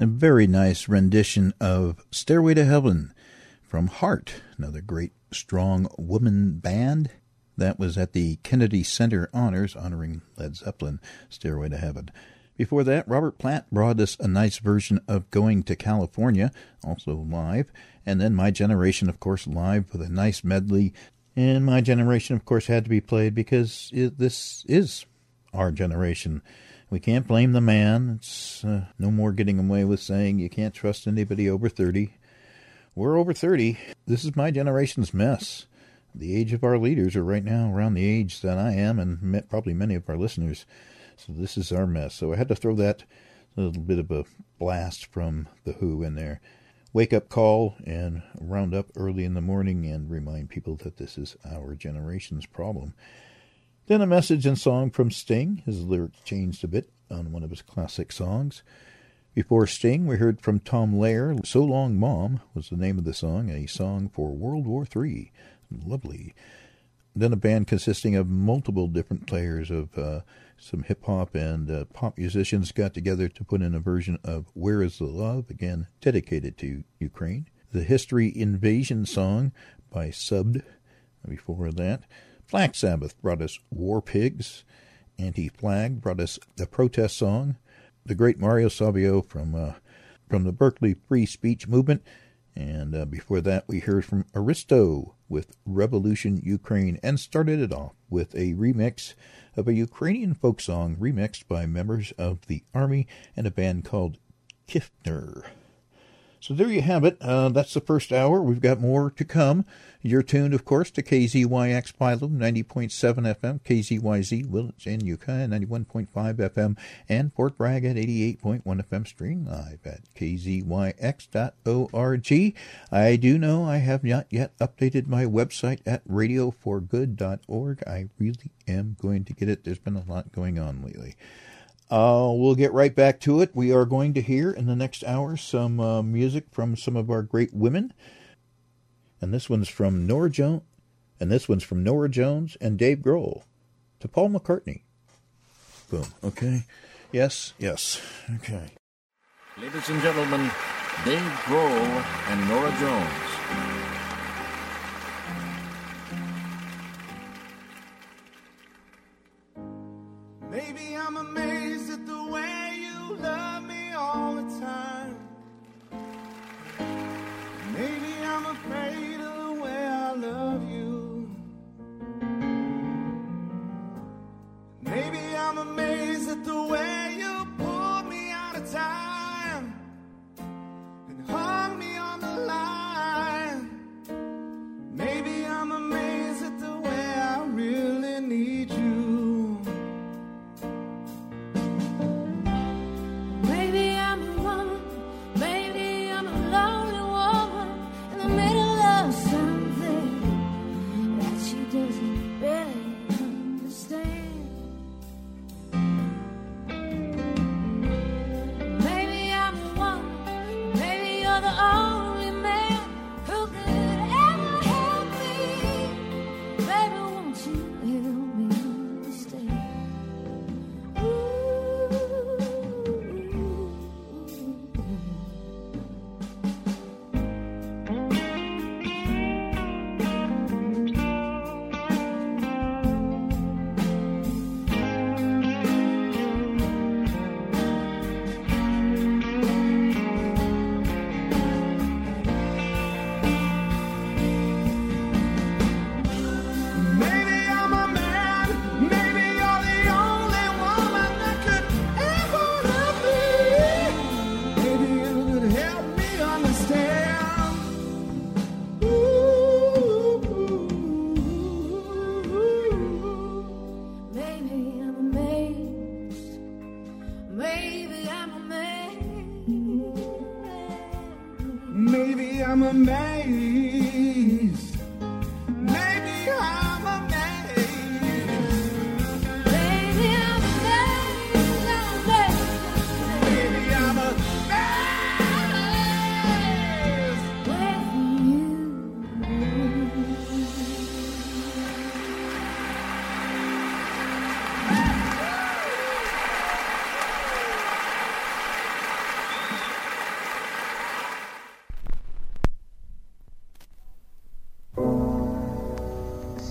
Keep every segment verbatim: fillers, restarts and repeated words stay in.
A very nice rendition of Stairway to Heaven from Heart, another great strong woman band. That was at the Kennedy Center Honors, honoring Led Zeppelin, Stairway to Heaven. Before that, Robert Plant brought us a nice version of Going to California, also live. And then My Generation, of course, live with a nice medley. And My Generation, of course, had to be played because it, this is our generation. We can't blame the man. It's uh, no more getting away with saying you can't trust anybody over thirty. We're over thirty. This is my generation's mess. The age of our leaders are right now around the age that I am and probably many of our listeners. So this is our mess. So I had to throw that little bit of a blast from The Who in there. Wake up call and round up early in the morning and remind people that this is our generation's problem. Then a message and song from Sting. His lyrics changed a bit on one of his classic songs. Before Sting, we heard from Tom Lehrer. So Long Mom was the name of the song, a song for World War Three. Lovely. Then a band consisting of multiple different players of uh, some hip-hop and uh, pop musicians got together to put in a version of Where Is the Love, again dedicated to Ukraine. The History Invasion song by Subbed. Before that, Black Sabbath brought us War Pigs. Anti-Flag brought us the protest song. The great Mario Savio from uh, from the Berkeley Free Speech Movement. And uh, before that, we heard from Aristo with Revolution Ukraine, and started it off with a remix of a Ukrainian folk song remixed by members of the Army and a band called Kifner. So there you have it. Uh, that's the first hour. We've got more to come. You're tuned, of course, to K Z Y X Pilo, ninety point seven F M, K Z Y Z, Willits in Ukiah, ninety-one point five F M, and Fort Bragg at eighty-eight point one F M, stream live at K Z Y X dot org. I do know I have not yet updated my website at radio for good dot org. I really am going to get it. There's been a lot going on lately. Uh, we'll get right back to it. We are going to hear in the next hour some uh, music from some of our great women. And this one's from Norah Jones, and this one's from Norah Jones and Dave Grohl to Paul McCartney. Boom. Okay. Yes. Yes. Okay. Ladies and gentlemen, Dave Grohl and Norah Jones. Maybe I'm amazed at the way you love me all the time. Maybe I'm afraid of the way I love you. Maybe I'm amazed at the way you pulled me out of time and hung me on the line. Maybe I'm amazed at the way I really need you.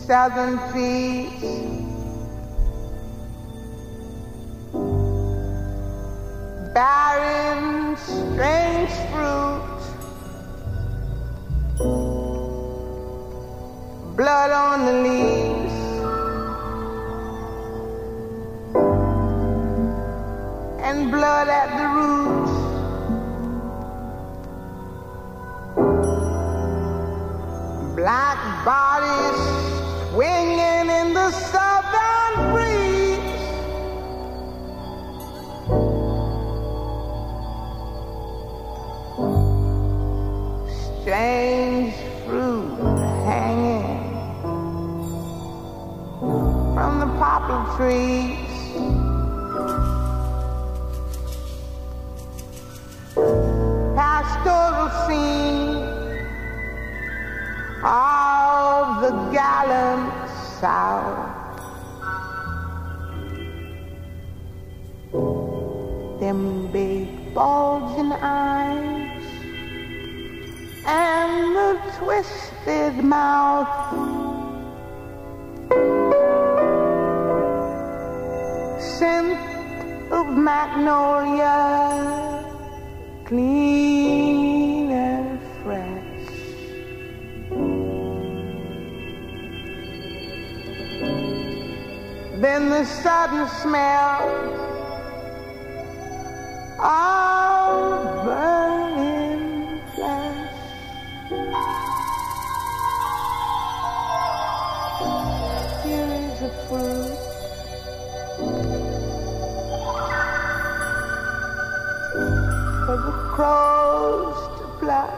seven feet, barren, strange fruit, blood on the leaves, and blood at the roots. Black bodies swinging in the southern breeze. Strange fruit hanging from the poplar trees. Pastoral scene of the gallant South, them big bulging eyes and the twisted mouth, scent of magnolia, clean and fresh. Then the sudden smell of burning flesh. Here is a fruit for the crows to pluck.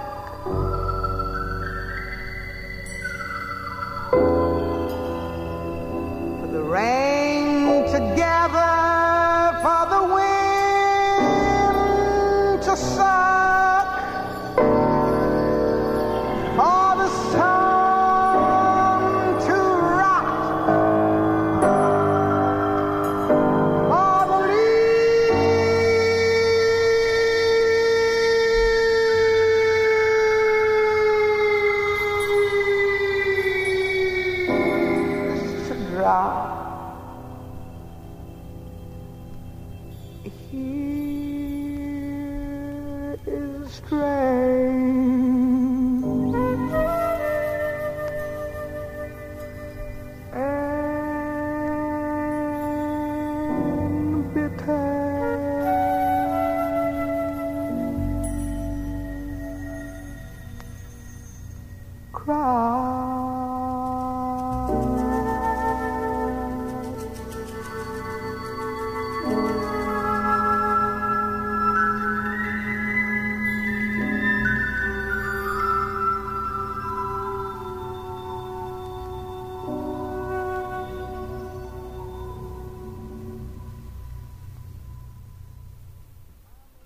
Rain together for the wind to suck, for the sun to rot, for the leaves to drop.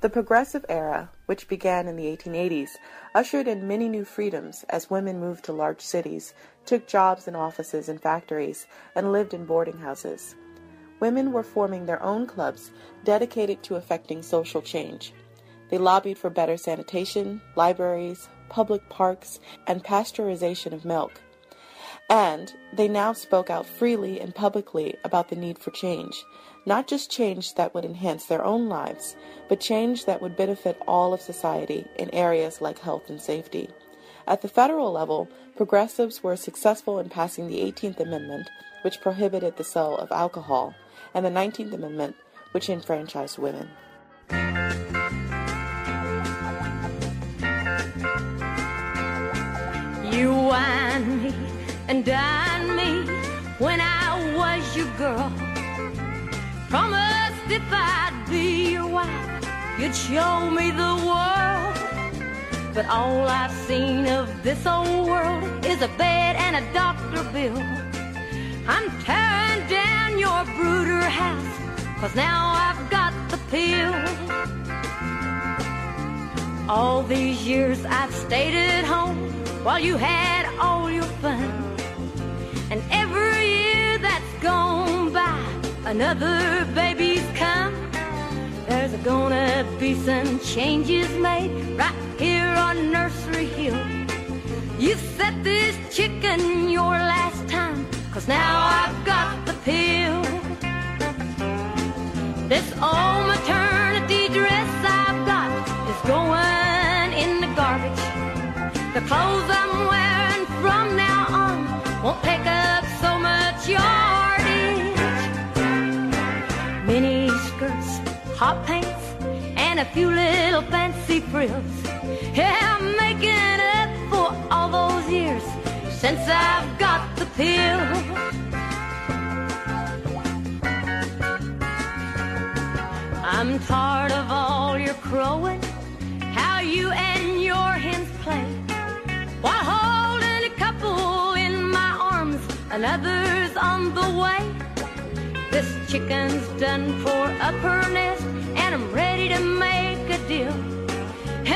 The progressive era, which began in the eighteen eighties, ushered in many new freedoms as women moved to large cities, took jobs in offices and factories, and lived in boarding houses. Women were forming their own clubs dedicated to effecting social change. They lobbied for better sanitation, libraries, public parks, and pasteurization of milk. And they now spoke out freely and publicly about the need for change, not just change that would enhance their own lives, but change that would benefit all of society in areas like health and safety. At the federal level, progressives were successful in passing the eighteenth Amendment, which prohibited the sale of alcohol, and the nineteenth Amendment, which enfranchised women. You whined me and dined me when I was your girl. Promised if I'd be your wife, you'd show me the world. But all I've seen of this old world is a bed and a doctor bill. I'm tearing down your brooder house, 'cause now I've got the pill. All these years I've stayed at home while you had all your fun. And every year that's gone by, another baby's come. There's gonna be some changes made right here on Nursery Hill. You set this chicken your last time, 'cause now I've got the pill. This old maternity dress I've got is going in the garbage. The clothes I'm wearing from now on won't take up so much yardage. Mini skirts, hot pants, and a few little fancy frills. Yeah, I'm making up for all those years since I've got the pill. I'm tired of all your crowing, how you and your hens play, while holding a couple in my arms, another's on the way. This chicken's done for up her nest, and I'm ready to make a deal.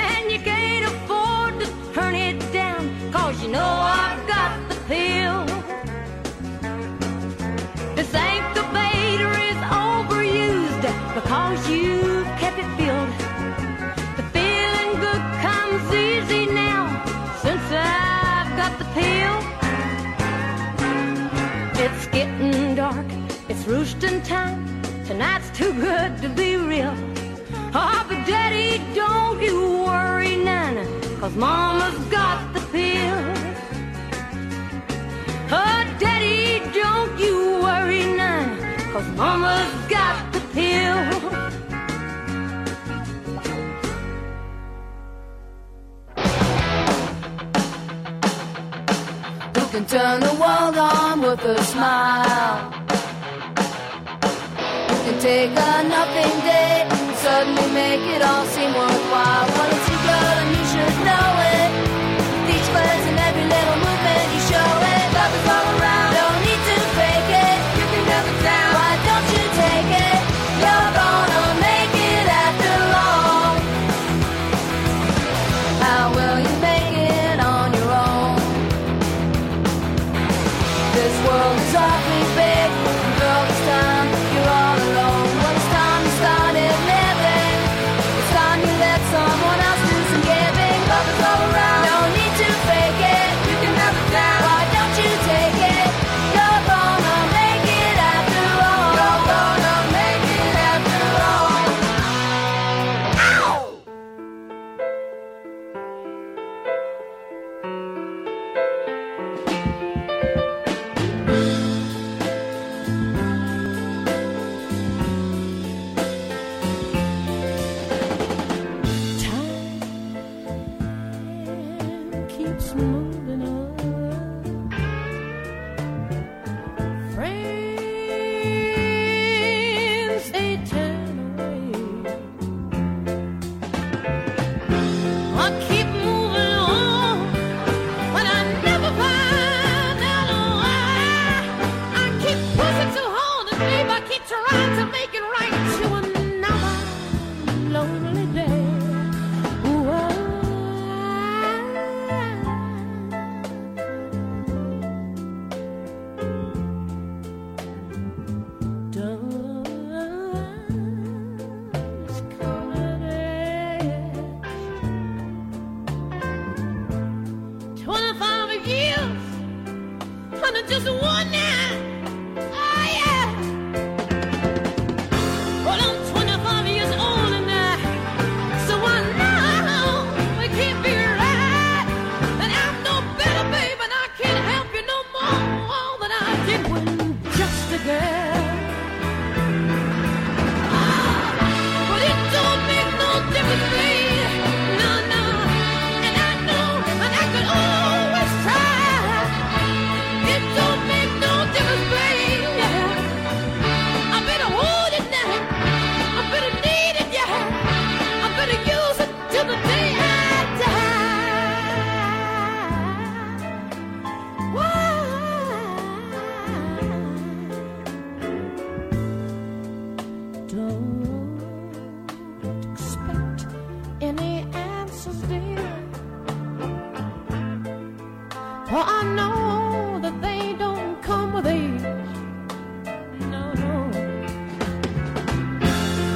And you can't afford to turn it down, 'cause you know I've got the pill. This incubator is overused, because you kept it filled. The feeling good comes easy now, since I've got the pill. It's getting dark, it's roosting time, tonight's too good to be real. Oh, but Daddy, don't you worry none, 'cause Mama's got the pill. Oh, Daddy, don't you worry none, 'cause Mama's got the pill. Who can turn the world on with a smile? Who can take a nothing day and suddenly make it all seem worthwhile? Well, it's your girl and you should know it. With each verse and every little movement you show it. Love is all around, don't need to fake it. You can never down, why don't you take it? You're gonna make it after all. How will you make it on your own? This world is awfully big, and girl, this time you're all alone. Well, it's time you started living. It's time you let someone else do some giving. Love is all around, no need to fake it. You can never down, why don't you take it? You're gonna make it after all. You're gonna make it after all. Ow! Time keeps moving on. Friends, they turn away. I keep moving on, but I never find out why. I keep pushing so hard, and babe, I keep trying to make it right to another lonely day. Why? Dawn's calling it. twenty-five years under just one night. Oh, yeah. Well, I'm twenty-five years old and I, so I know it can't be right. And I'm no better, babe, and I can't help you no more than I did when just a girl. But it don't make no difference, babe. No, no. And I know, and I could always try. It don't make no difference, babe. Yeah. I better hold it now. I better need it, yeah. I better use it till the day I die. Why? Don't expect any answers, dear. For I know that they don't come with age. No, no.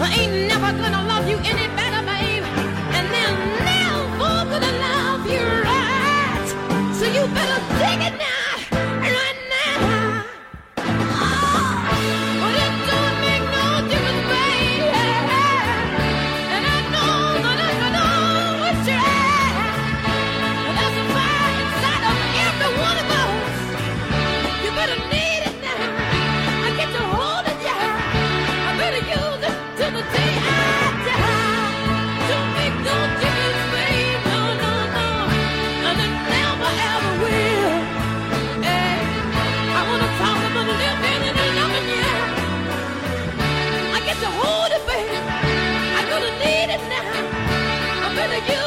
I ain't never gonna love you any better, babe. And they're never gonna love you right. So you better dig it now, right now. From the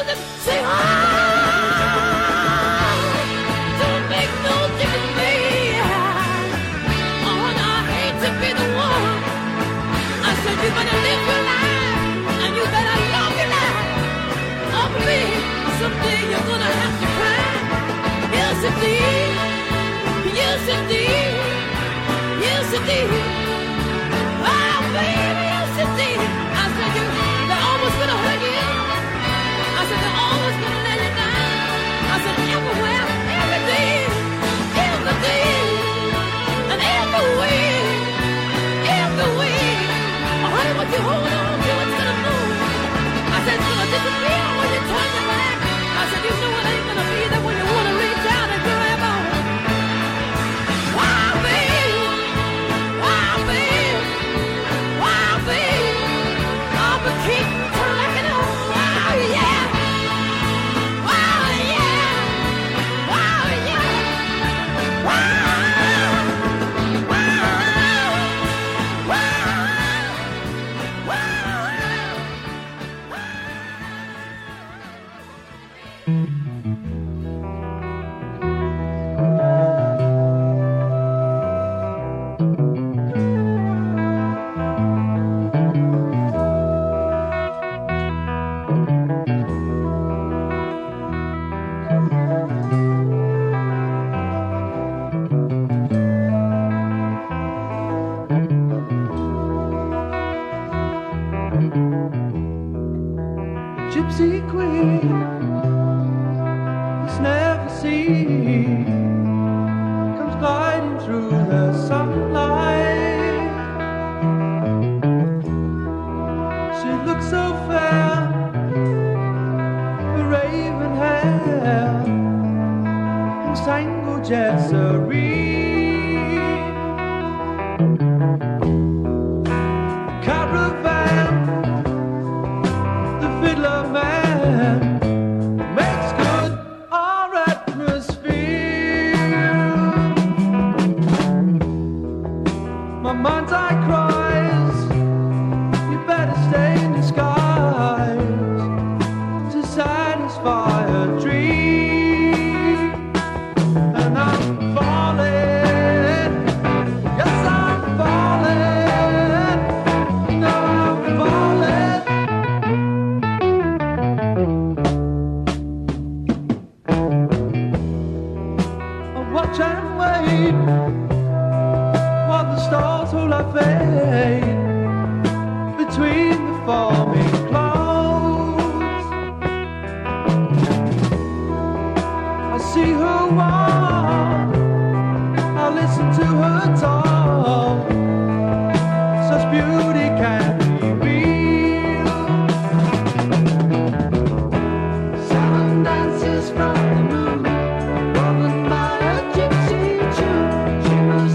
moon, woven by a gypsy tune. She moves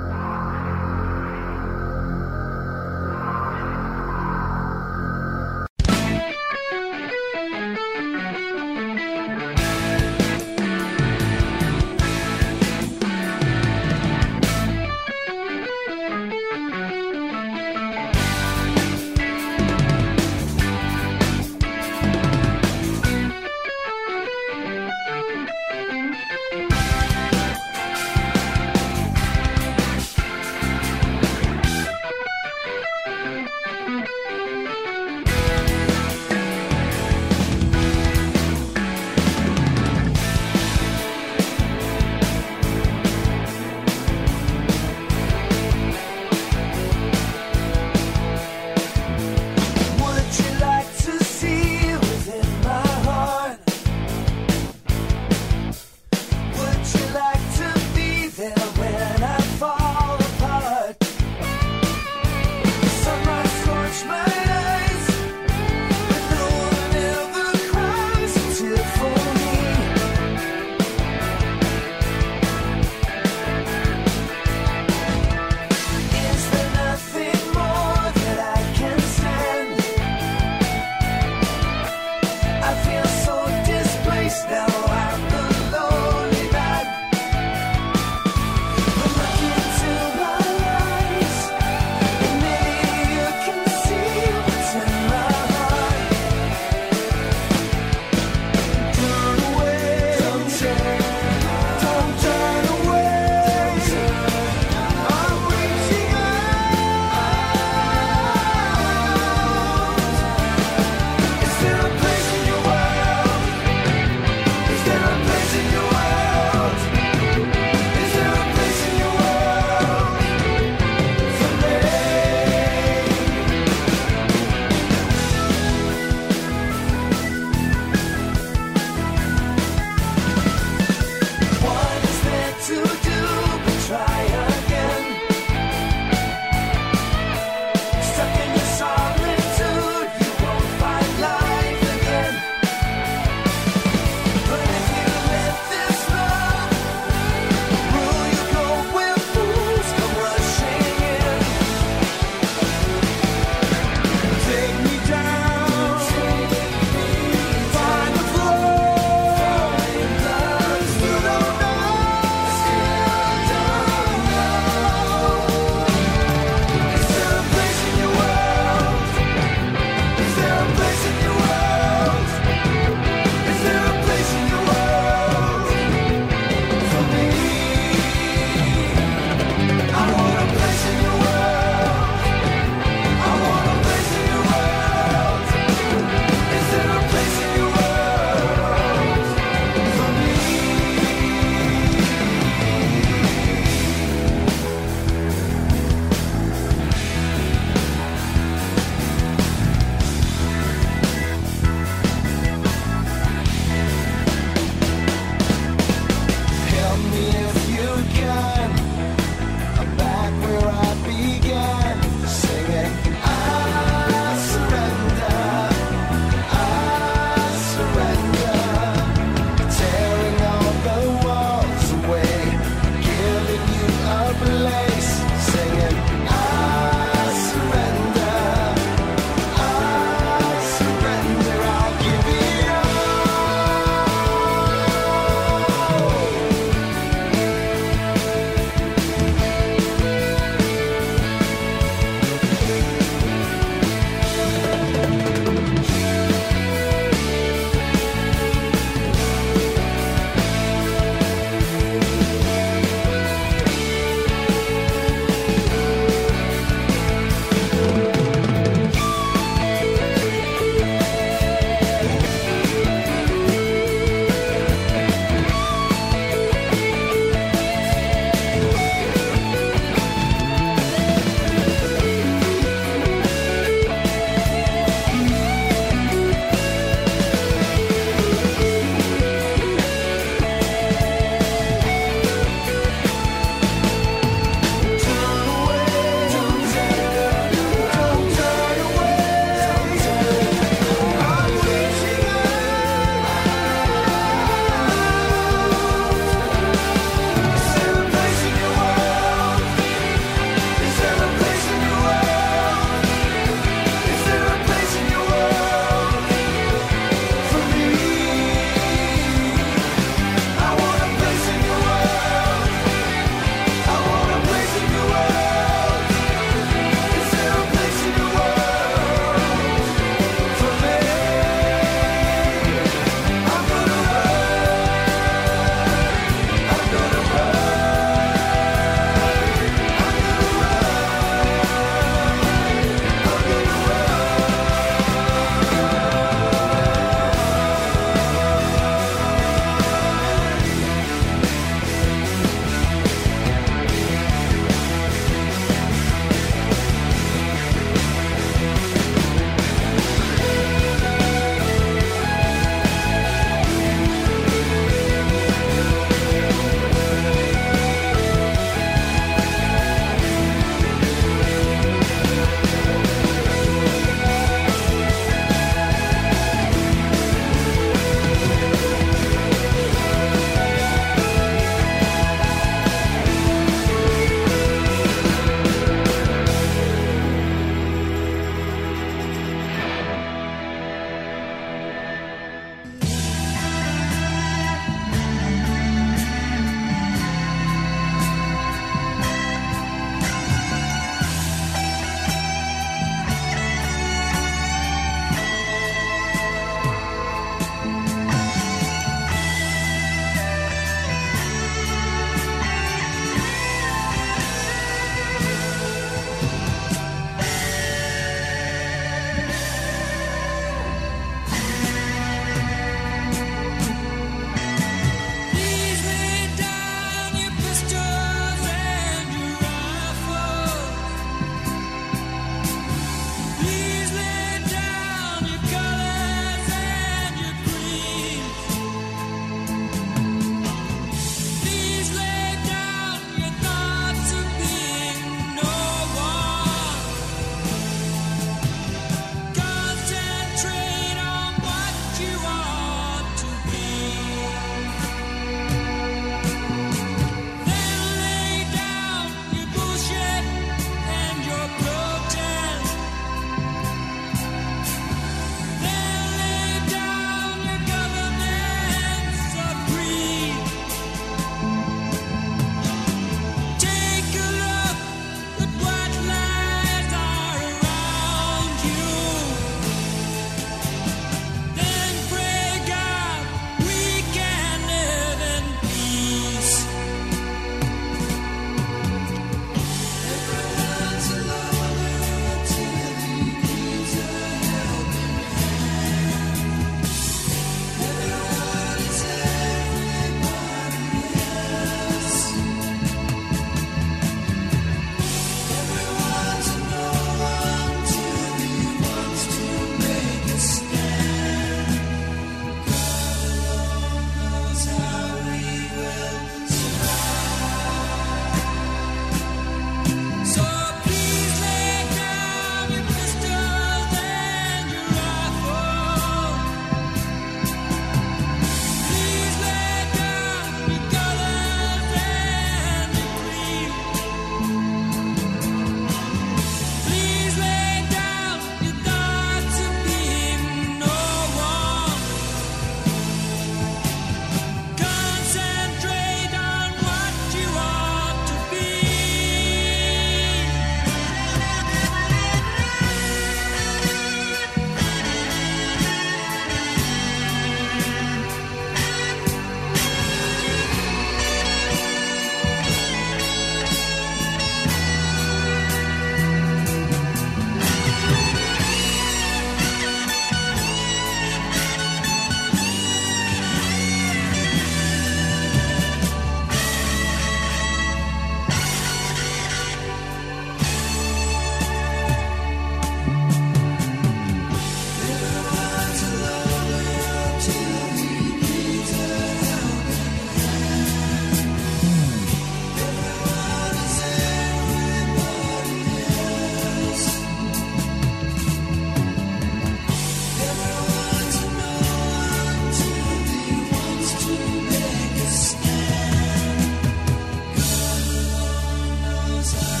Thank you.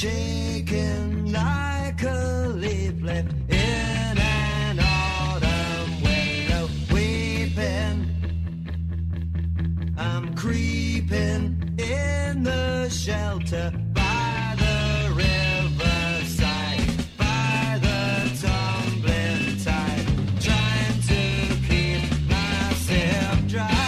shaking like a leaflet in an autumn window, weeping. I'm creeping in the shelter by the riverside, by the tumbling tide, trying to keep myself dry.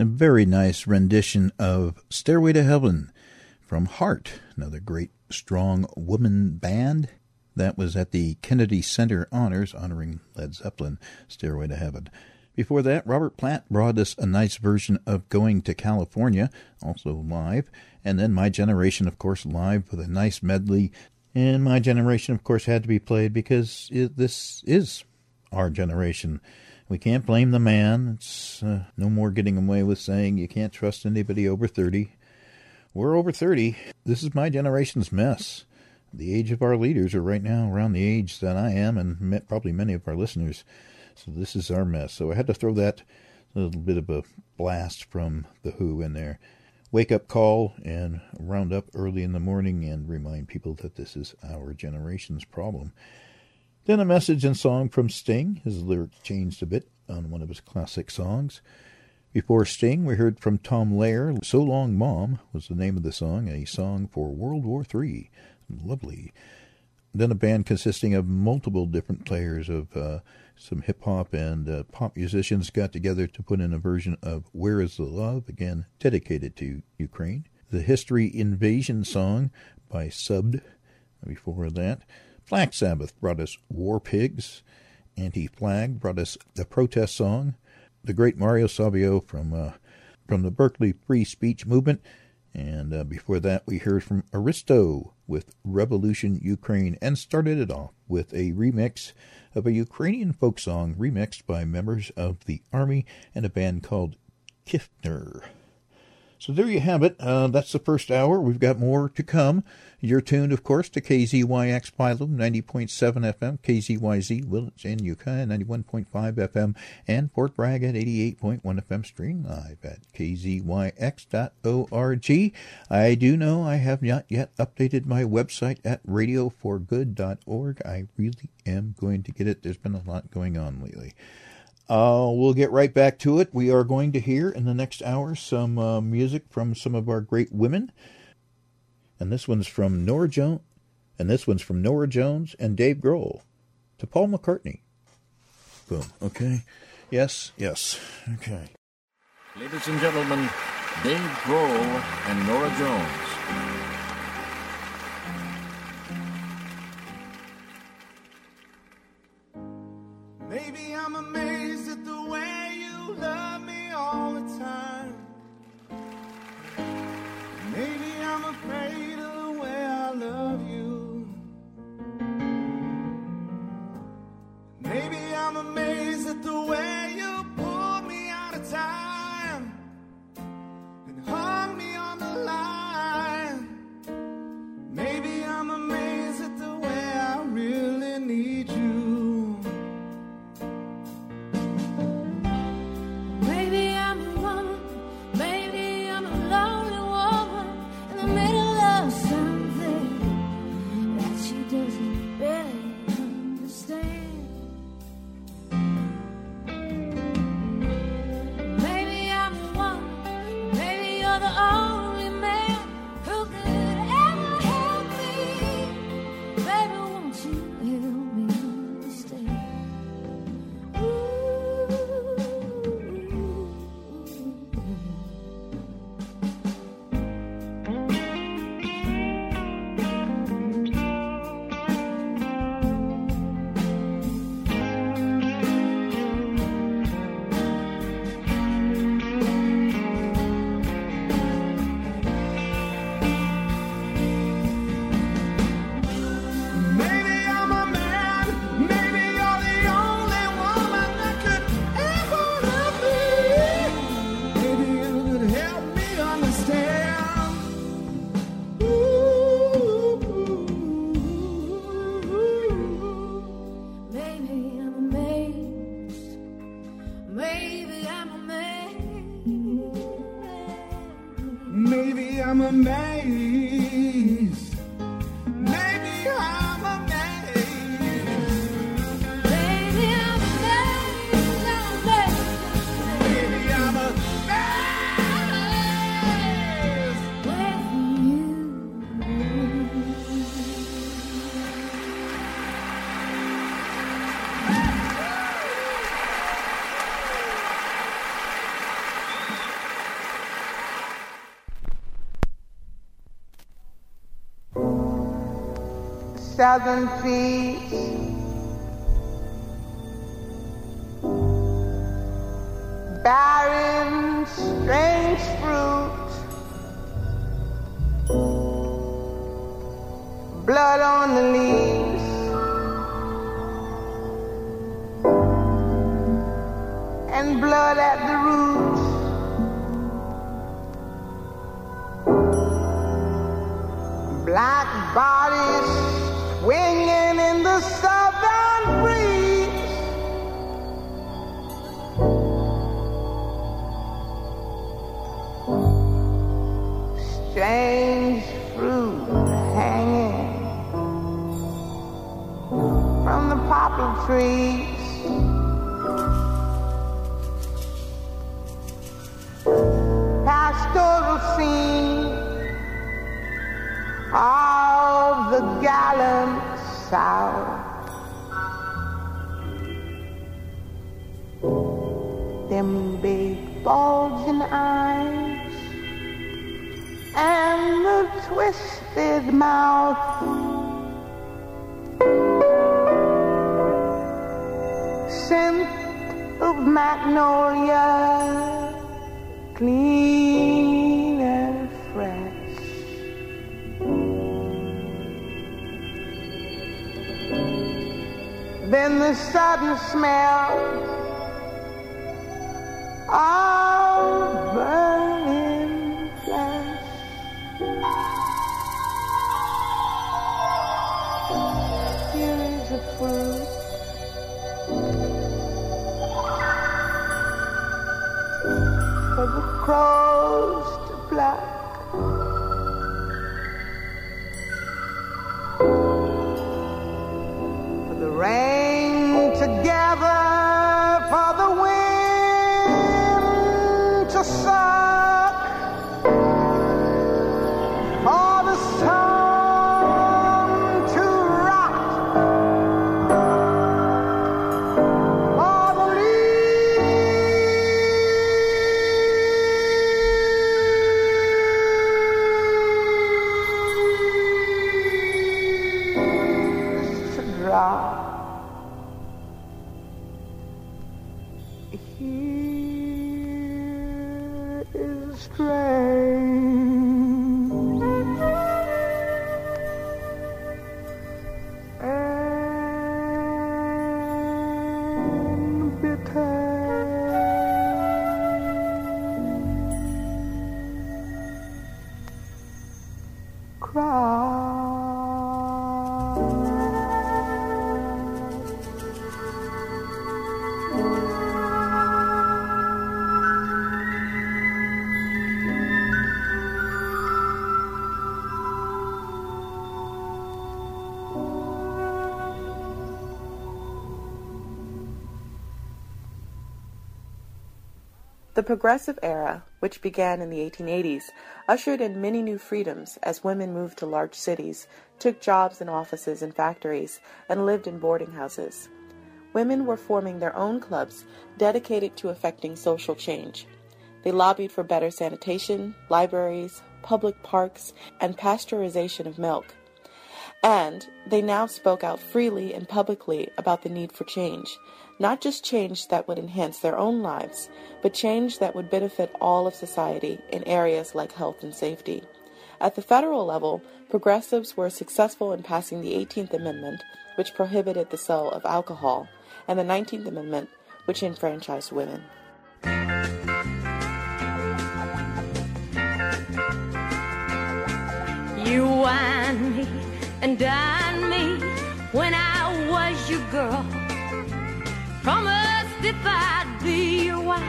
A very nice rendition of Stairway to Heaven from Heart, another great strong woman band. That was at the Kennedy Center Honors, honoring Led Zeppelin, Stairway to Heaven. Before that, Robert Plant brought us a nice version of Going to California, also live. And then My Generation, of course, live with a nice medley. And My Generation, of course, had to be played because it, this is our generation. We can't blame the man. It's uh, no more getting away with saying you can't trust anybody over thirty. We're over thirty. This is my generation's mess. The age of our leaders are right now around the age that I am and probably many of our listeners. So this is our mess. So I had to throw that little bit of a blast from The Who in there. Wake up call and round up early in the morning and remind people that this is our generation's problem. Then a message and song from Sting. His lyrics changed a bit on one of his classic songs. Before Sting, we heard from Tom Lehrer. So Long Mom was the name of the song, a song for World War Three. Lovely. Then a band consisting of multiple different players of uh, some hip-hop and uh, pop musicians got together to put in a version of Where Is the Love, again dedicated to Ukraine. The History Invasion song by Subbed. Before that, Black Sabbath brought us War Pigs. Anti-Flag brought us the protest song. The great Mario Savio from, uh, from the Berkeley Free Speech Movement. And uh, before that, we heard from Aristo with Revolution Ukraine, and started it off with a remix of a Ukrainian folk song remixed by members of the Army and a band called Kifner. So there you have it. Uh, that's the first hour. We've got more to come. You're tuned, of course, to K Z Y X Pilum, ninety point seven F M, K Z Y Z, Willits and Ukiah, ninety-one point five F M, and Fort Bragg at eighty-eight point one F M, stream live at K Z Y X dot org. I do know I have not yet updated my website at radio for good dot org. I really am going to get it. There's been a lot going on lately. Uh, we'll get right back to it. We are going to hear in the next hour some uh, music from some of our great women. And this one's from Norah Jones, and this one's from Norah Jones and Dave Grohl to Paul McCartney. Boom. Okay. Yes. Yes. Okay. Ladies and gentlemen, Dave Grohl and Norah Jones. Maybe I'm amazed at the way you love me all the time. Maybe I'm afraid of the way I love you. Maybe I'm amazed at the way you pulled me out of time and hung me on the line. Maybe I'm amazed at the way I really need you. Southern feet. Barren, strange fruit. Blood on the leaves. And blood at the roots. Black bodies swinging in the southern breeze. Strange fruit hanging from the poplar trees. Pastoral scene of the gallant South. Them big bulging eyes and the twisted mouth. Scent of magnolia. Clean and fresh. Then the sudden smell of burning flesh. Here is a fruit. Crows to black. For the rain to gather, for the wind to suck, for the sun to rot, for the The progressive era, which began in the eighteen eighties, ushered in many new freedoms as women moved to large cities, took jobs in offices and factories, and lived in boarding houses. Women were forming their own clubs dedicated to effecting social change. They lobbied for better sanitation, libraries, public parks, and pasteurization of milk. And they now spoke out freely and publicly about the need for change, not just change that would enhance their own lives, but change that would benefit all of society in areas like health and safety. At the federal level, progressives were successful in passing the eighteenth Amendment, which prohibited the sale of alcohol, and the nineteenth Amendment, which enfranchised women. You whined me and dined me when I was your girl. Promised if I'd be your wife,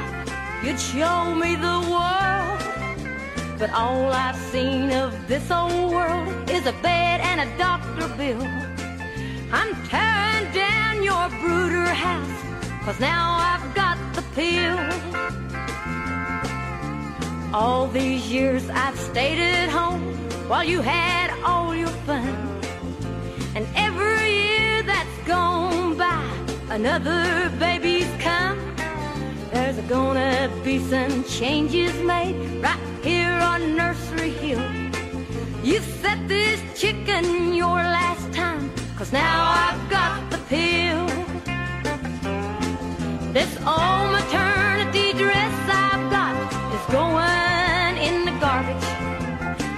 you'd show me the world. But all I've seen of this old world is a bed and a doctor bill. I'm tearing down your brooder house, cause now I've got the pill. All these years I've stayed at home while you had all your fun. And every year that's gone by, another baby's come. There's gonna be some changes made right here on Nursery Hill. You set this chicken your last time, 'cause now I've got the pill. This old maternity dress I've got is going in the garbage.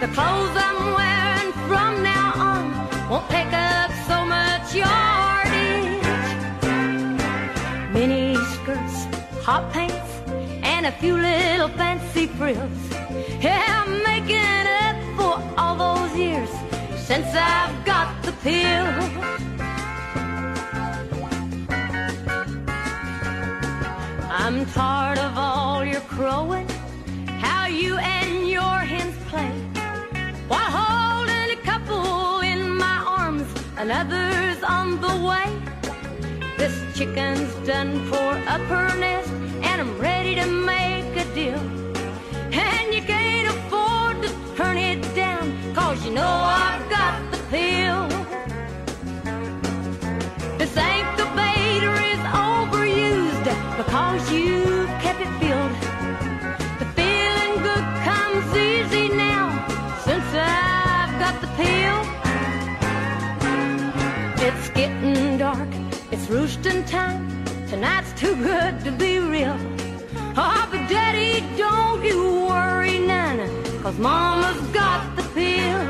The clothes I'm wearing from now on won't take up so much yardage. Mini skirts, hot pants, and a few little fancy frills. Yeah, I'm making up for all those years since I've got the pill. I'm tired of all your crowing, how you and your hens play, while holding a couple in my arms, another's on the way. This chicken's done for up her nest, and I'm ready to make a deal. And you can't afford to turn it down, 'cause you know I've got the pill. This incubator is overused because you kept it filled. The feeling good comes easy now since I've got the pill. It's getting dark, it's roosting time, tonight's too good to be real. Oh, but Daddy, don't you worry none, 'cause Mama's got the pill.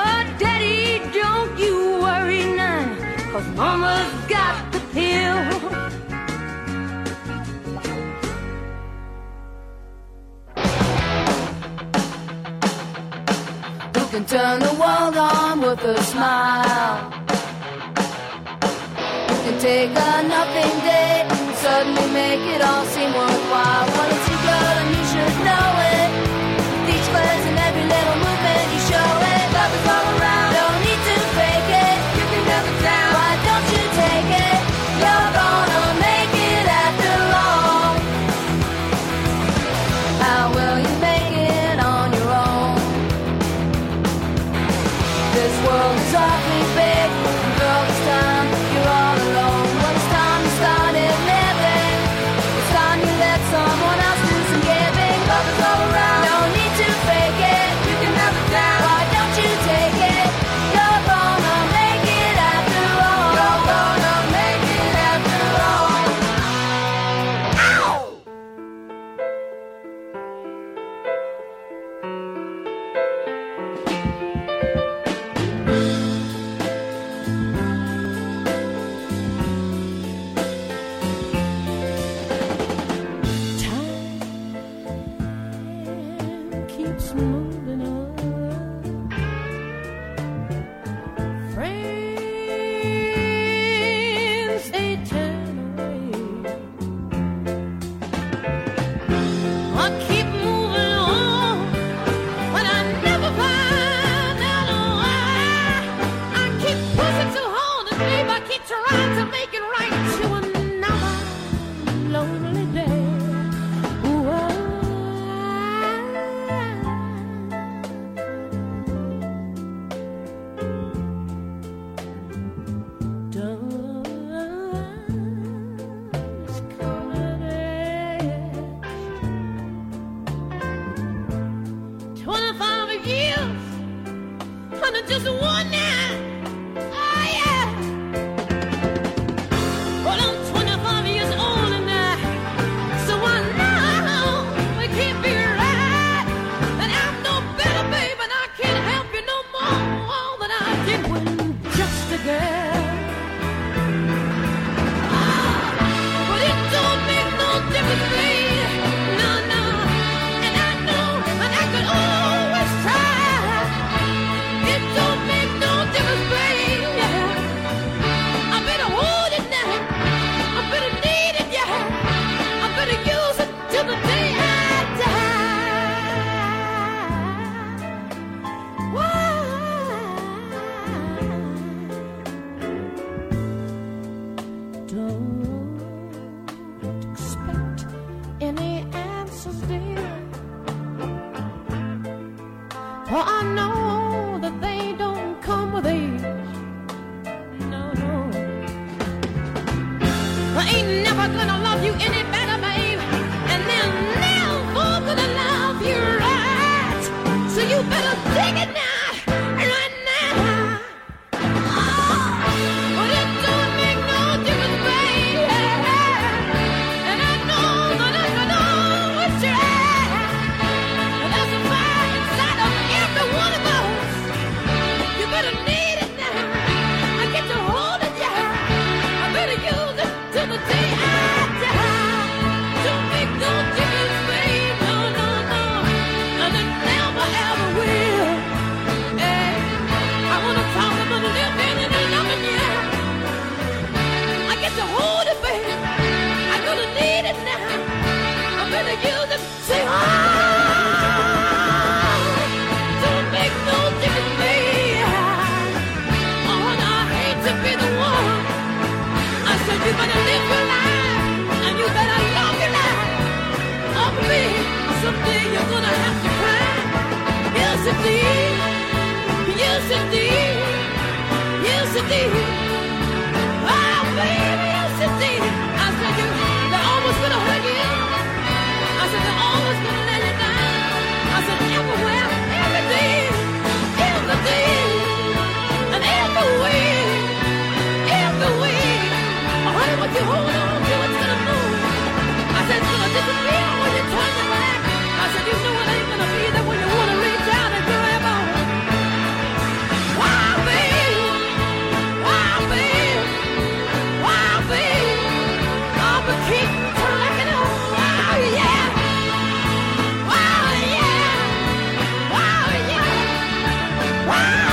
Oh, Daddy, don't you worry none, 'cause Mama's got the pill. Who can turn the world on with a smile? Take a nothing day and suddenly make it all seem worthwhile. Well, it's your girl and you should know it. With each glance and every little movement you show it. Love is all around, don't need to fake it. You can dump it down, why don't you take it? You're gonna make it after all. How will you make it on your own? This world is awfully big, and girl, it's time you're all alone. You better take it now, right now. You better live your life, and you better love your life. Oh, believe, someday you're gonna have to cry. Yes, indeed. Yes, indeed. Yes, indeed. Oh, baby, yes, indeed. I said you, they're always gonna hurt you. I said they're always gonna let you down. I said everywhere, every day, every day, and everywhere. What you hold on to, it's gonna move. I said, it's gonna disappear when you turn your back. I said, you know it ain't gonna be there when you wanna reach out and grab on. Wow, babe. Wow, babe. Wow, babe. Oh, but keep tracking on. Wow, yeah. Wow, yeah. Wow, yeah. Wow.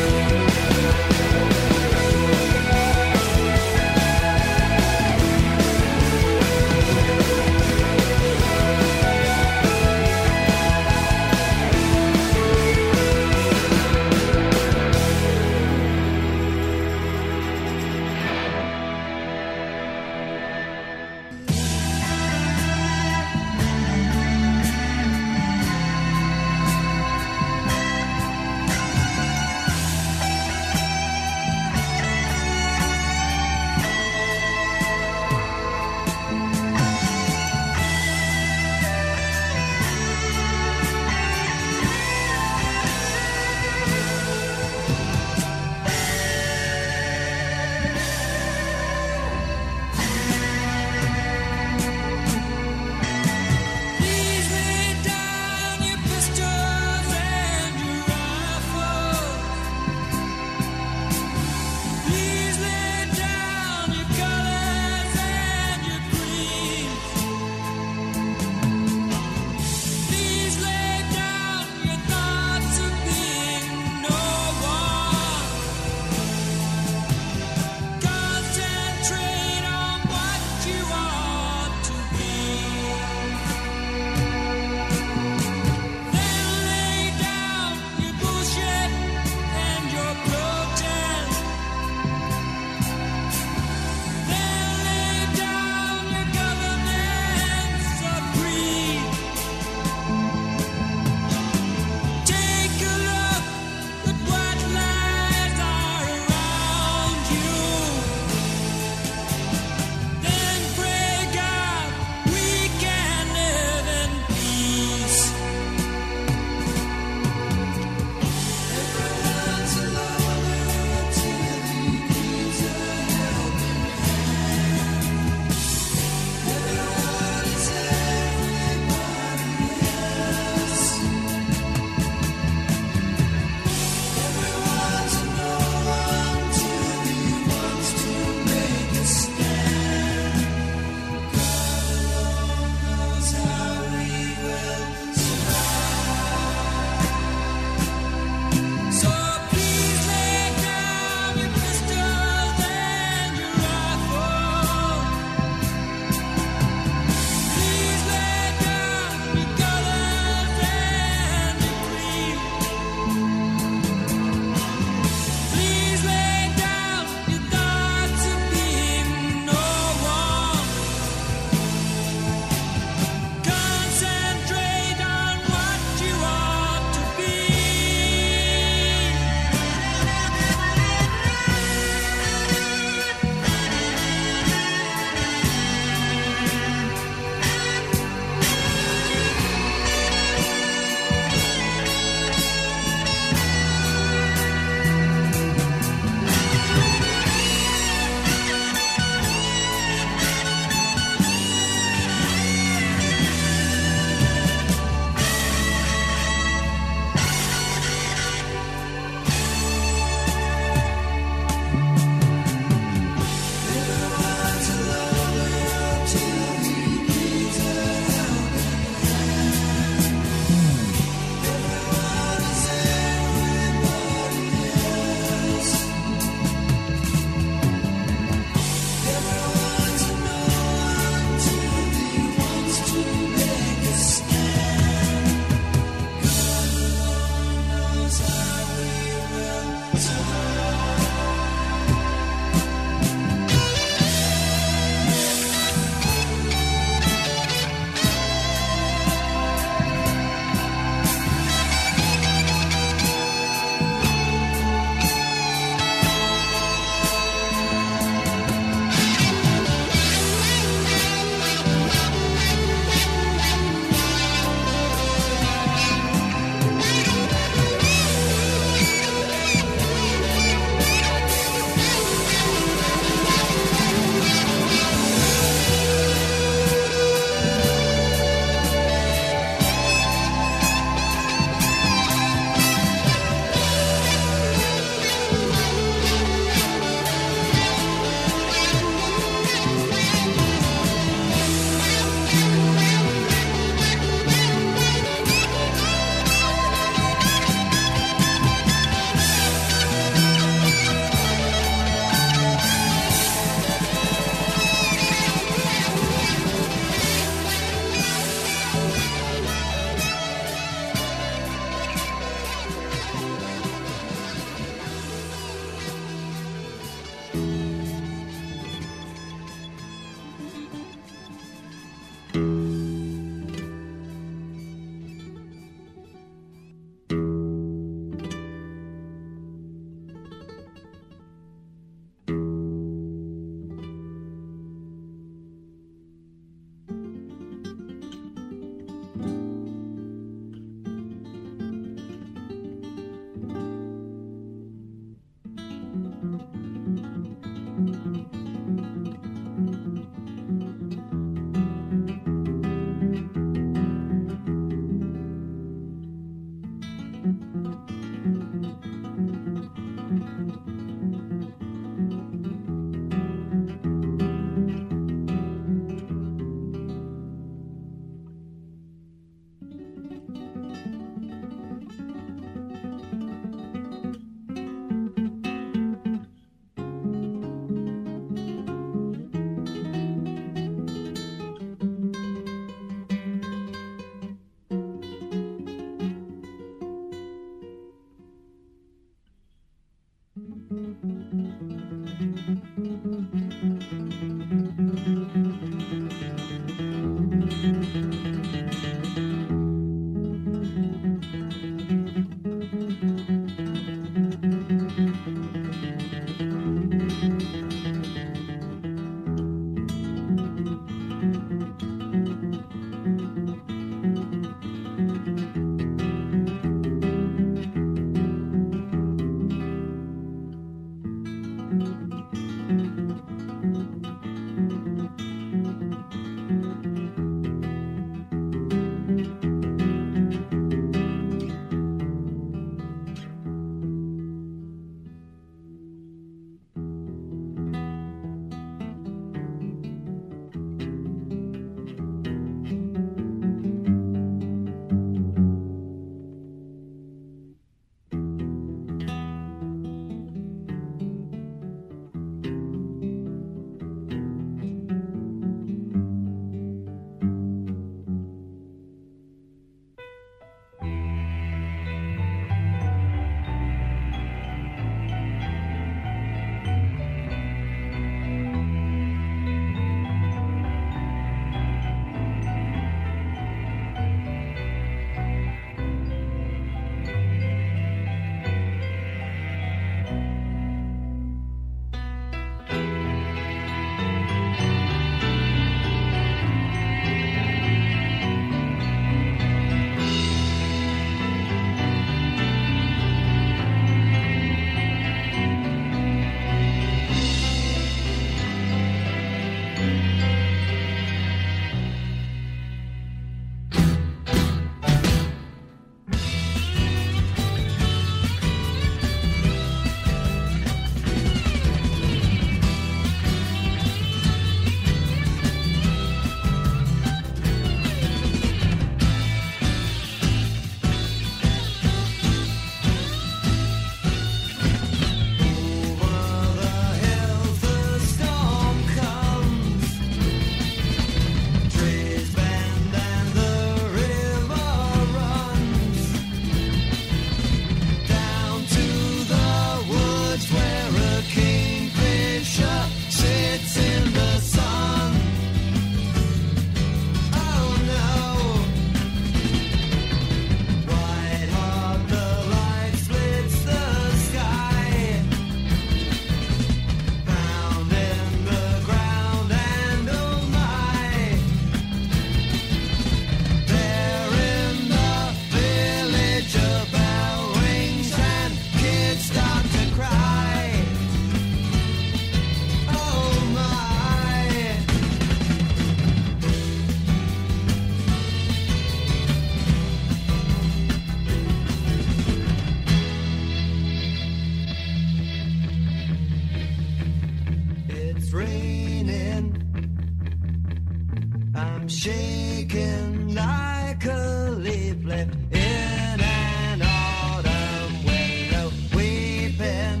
like a leaflet in an autumn window, weeping.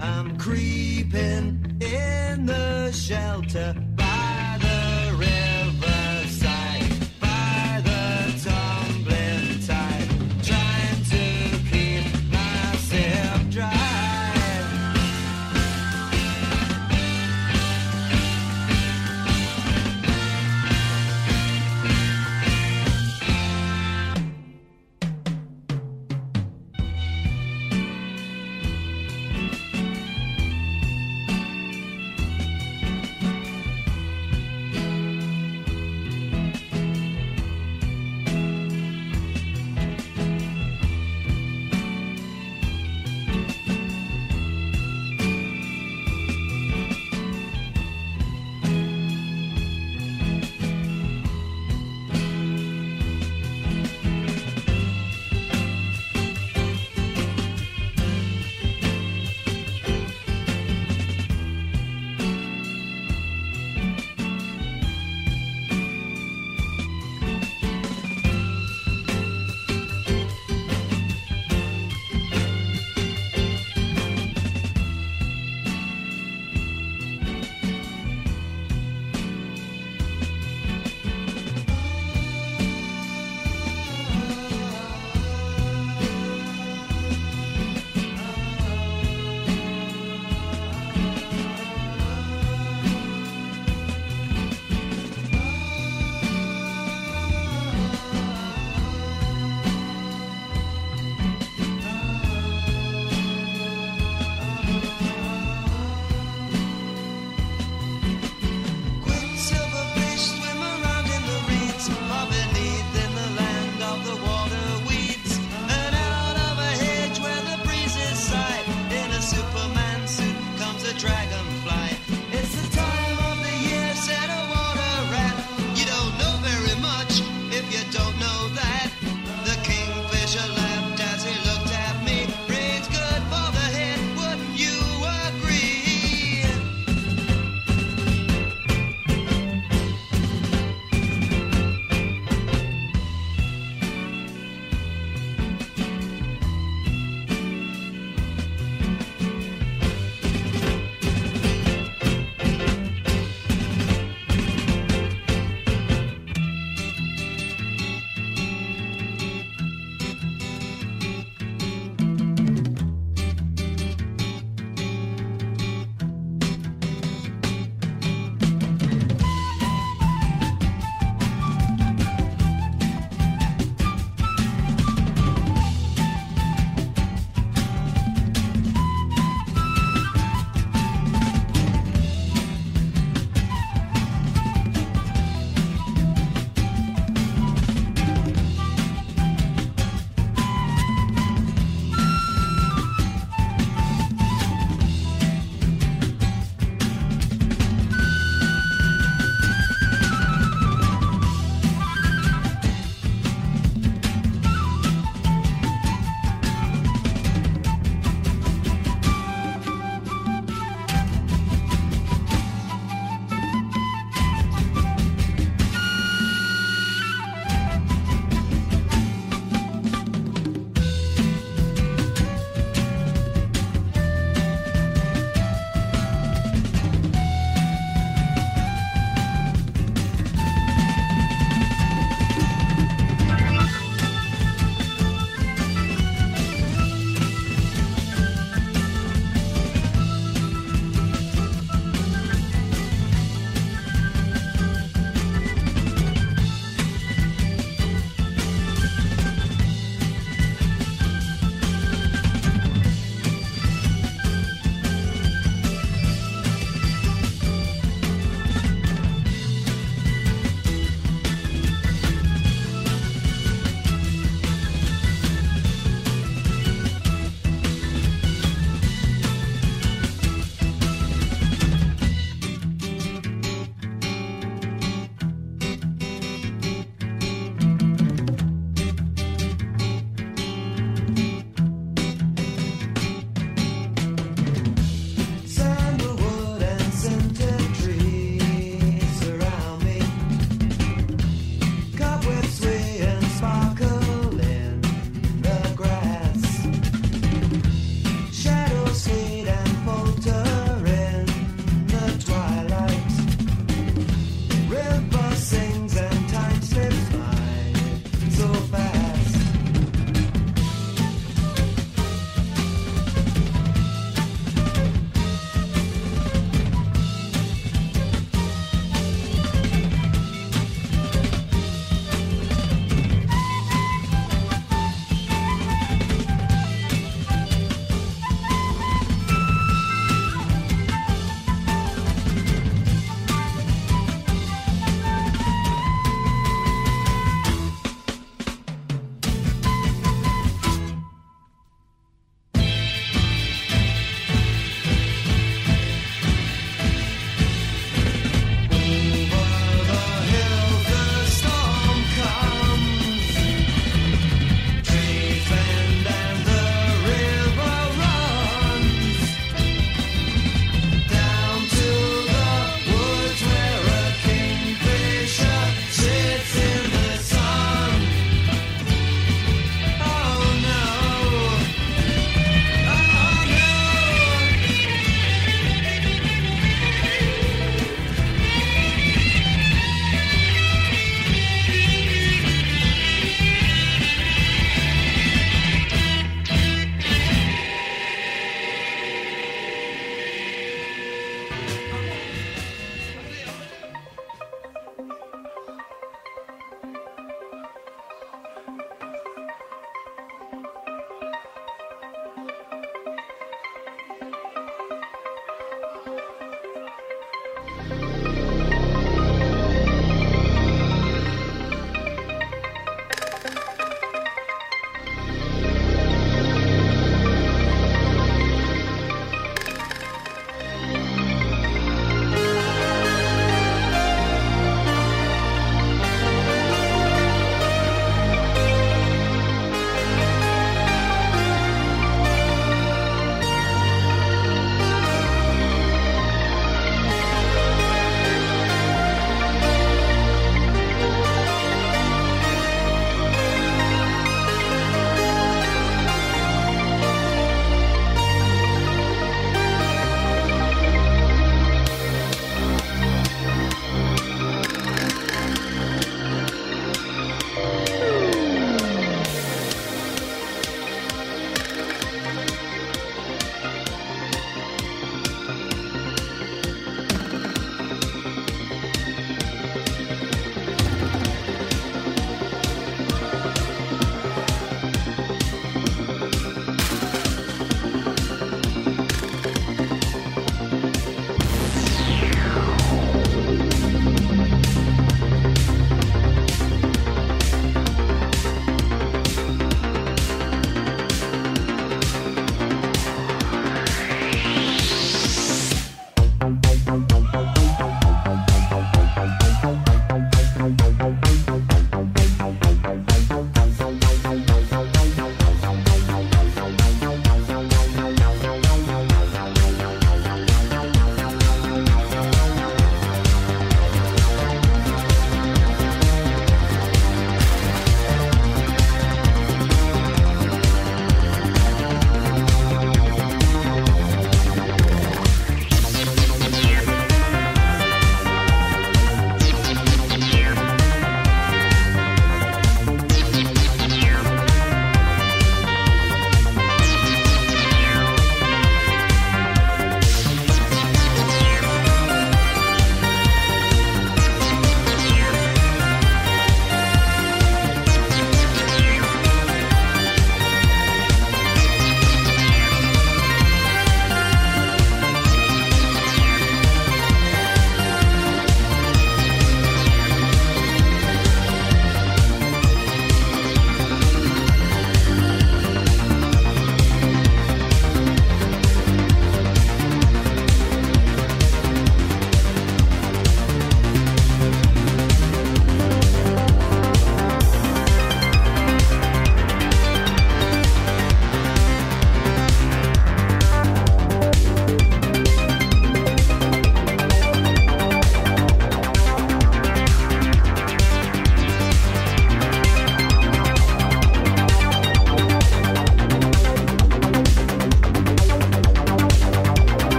I'm creeping in the shelter.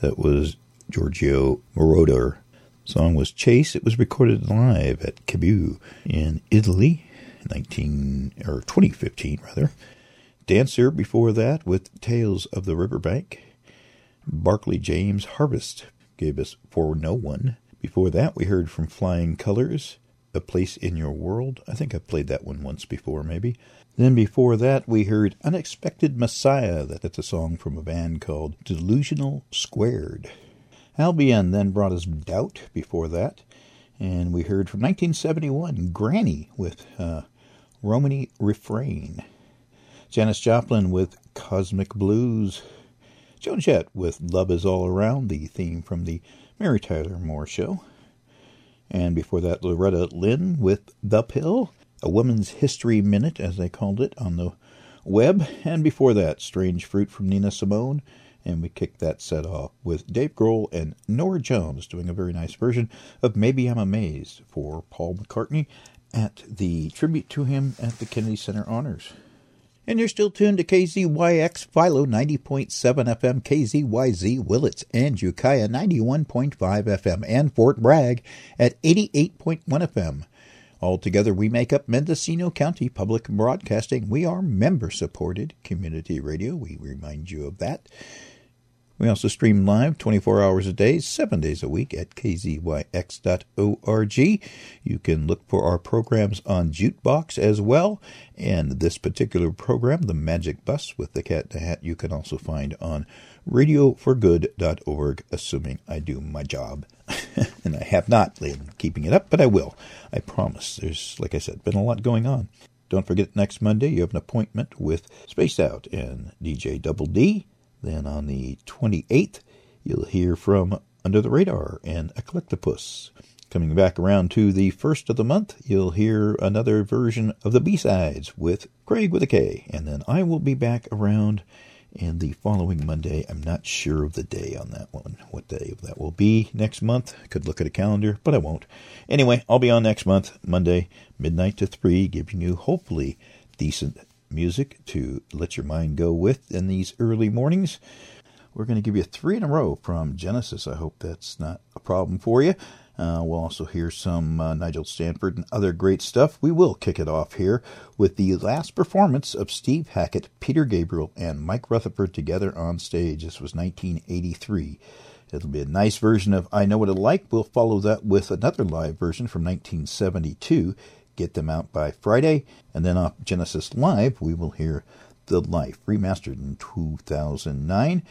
That was Giorgio Moroder. The song was Chase. It was recorded live at Cabu in Italy, nineteen or twenty fifteen rather. Dancer before that with Tales of the Riverbank. Barclay James Harvest gave us For No One. Before that, we heard from Flying Colors, A Place in Your World. I think I played that one once before, maybe. Then before that, we heard Unexpected Messiah. That's a song from a band called Delusional Squared. Albion then brought us Doubt before that. And we heard from nineteen seventy-one, Granny with uh, Romany Refrain. Janis Joplin with Cosmic Blues. Joan Jett with Love Is All Around, the theme from the Mary Tyler Moore Show. And before that, Loretta Lynn with The Pill, a Woman's History Minute, as they called it, on the web. And before that, Strange Fruit from Nina Simone. And we kicked that set off with Dave Grohl and Norah Jones doing a very nice version of Maybe I'm Amazed for Paul McCartney at the tribute to him at the Kennedy Center Honors. And you're still tuned to K Z Y X, Philo ninety point seven F M, K Z Y Z, Willits and Ukiah ninety-one point five F M, and Fort Bragg at eighty-eight point one F M. Altogether, we make up Mendocino County Public Broadcasting. We are member-supported community radio. We remind you of that. We also stream live twenty-four hours a day, seven days a week at k z y x dot org. You can look for our programs on Jukebox as well. And this particular program, The Magic Bus with the Cat in the Hat, you can also find on radio for good dot org, assuming I do my job. And I have not been keeping it up, but I will. I promise. There's, like I said, been a lot going on. Don't forget, next Monday you have an appointment with Spaced Out and D J Double D. Then on the twenty-eighth, you'll hear from Under the Radar and Eclectopus. Coming back around to the first of the month, you'll hear another version of the B-Sides with Craig with a K. And then I will be back around and the following Monday. I'm not sure of the day on that one, what day that will be next month. I could look at a calendar, but I won't. Anyway, I'll be on next month, Monday, midnight to three, giving you hopefully decent music to let your mind go with in these early mornings. We're going to give you three in a row from Genesis. I hope that's not a problem for you. Uh, we'll also hear some uh, Nigel Stanford and other great stuff. We will kick it off here with the last performance of Steve Hackett, Peter Gabriel, and Mike Rutherford together on stage. This was nineteen eighty-three. It'll be a nice version of I Know What I Like. We'll follow that with another live version from nineteen seventy-two. Get them out by Friday. And then off Genesis Live, we will hear The Life, remastered in two thousand nine.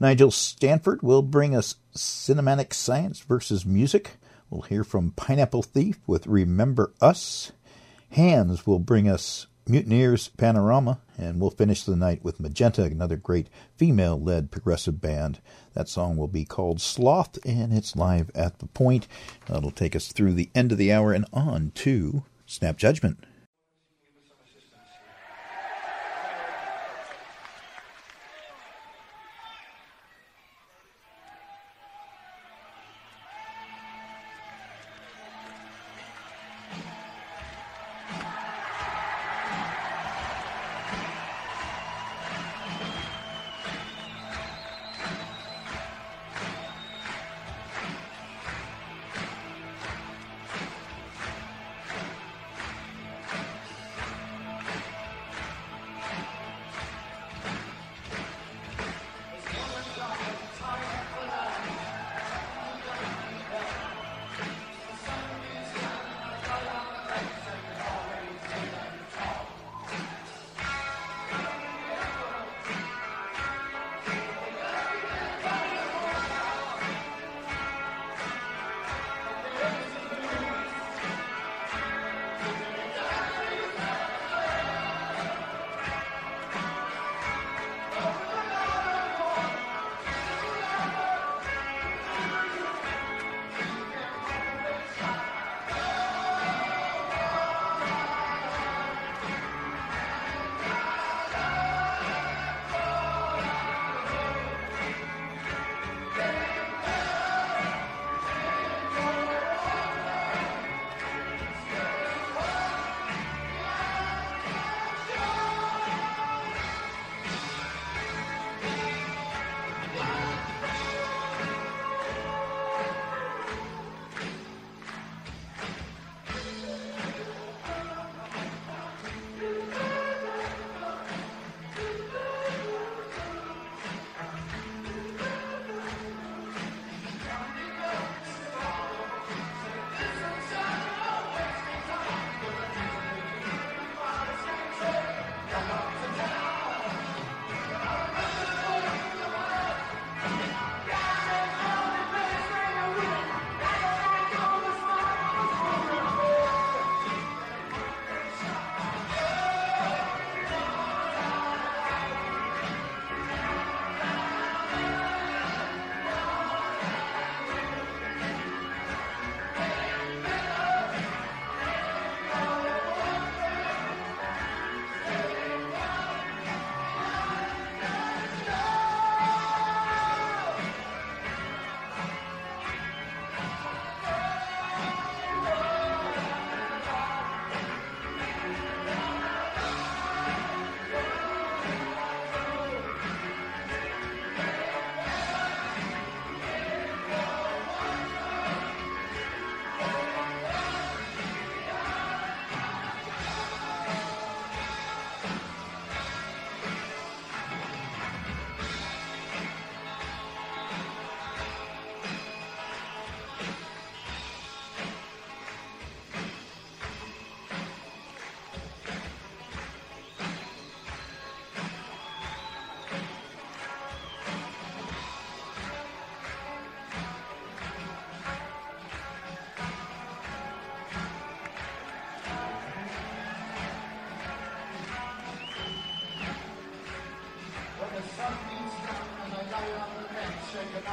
Nigel Stanford will bring us Cinematic Science versus Music. We'll hear from Pineapple Thief with Remember Us. Hands will bring us Mutineers Panorama. And we'll finish the night with Magenta, another great female-led progressive band. That song will be called Sloth, and it's live at the Point. That'll take us through the end of the hour and on to Snap Judgment.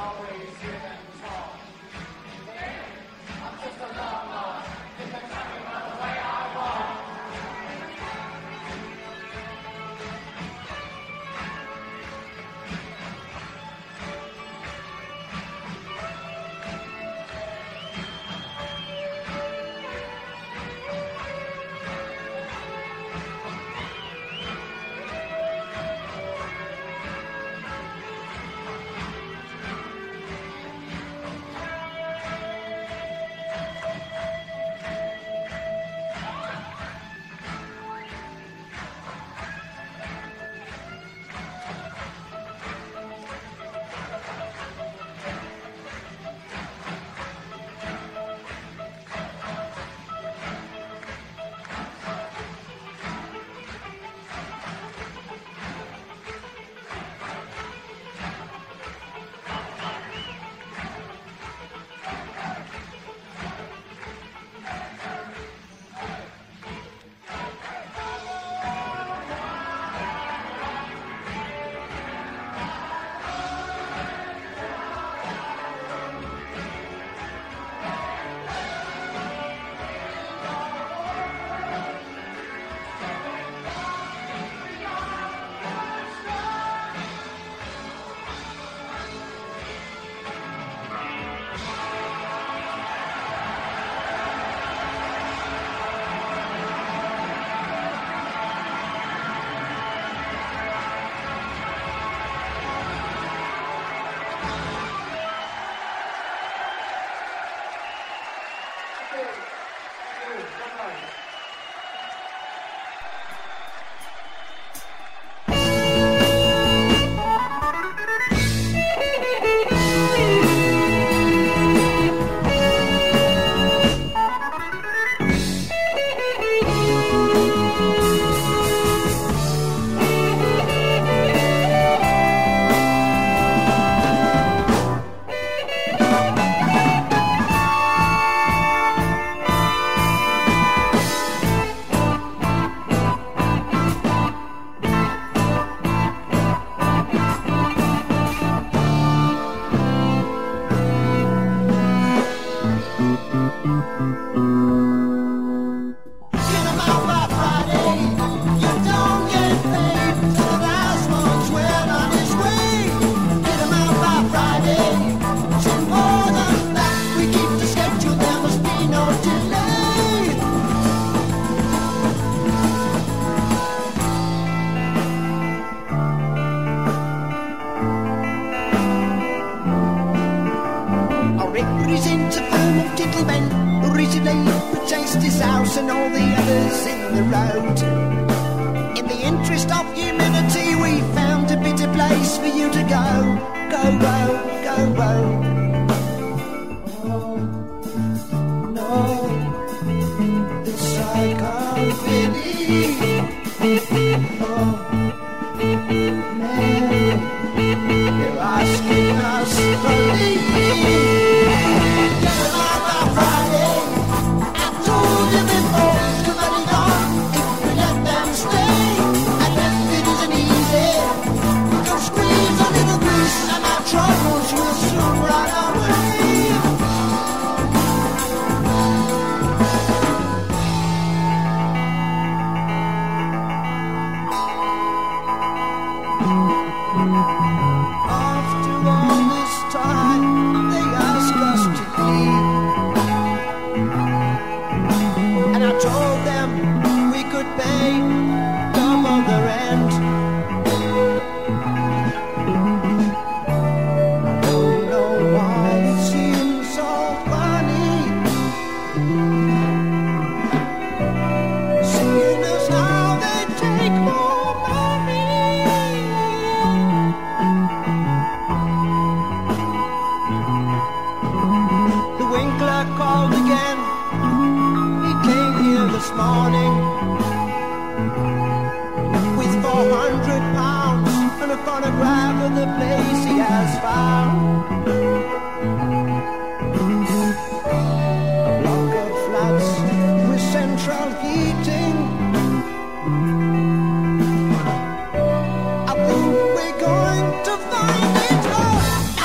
I think we're going to find it all. Now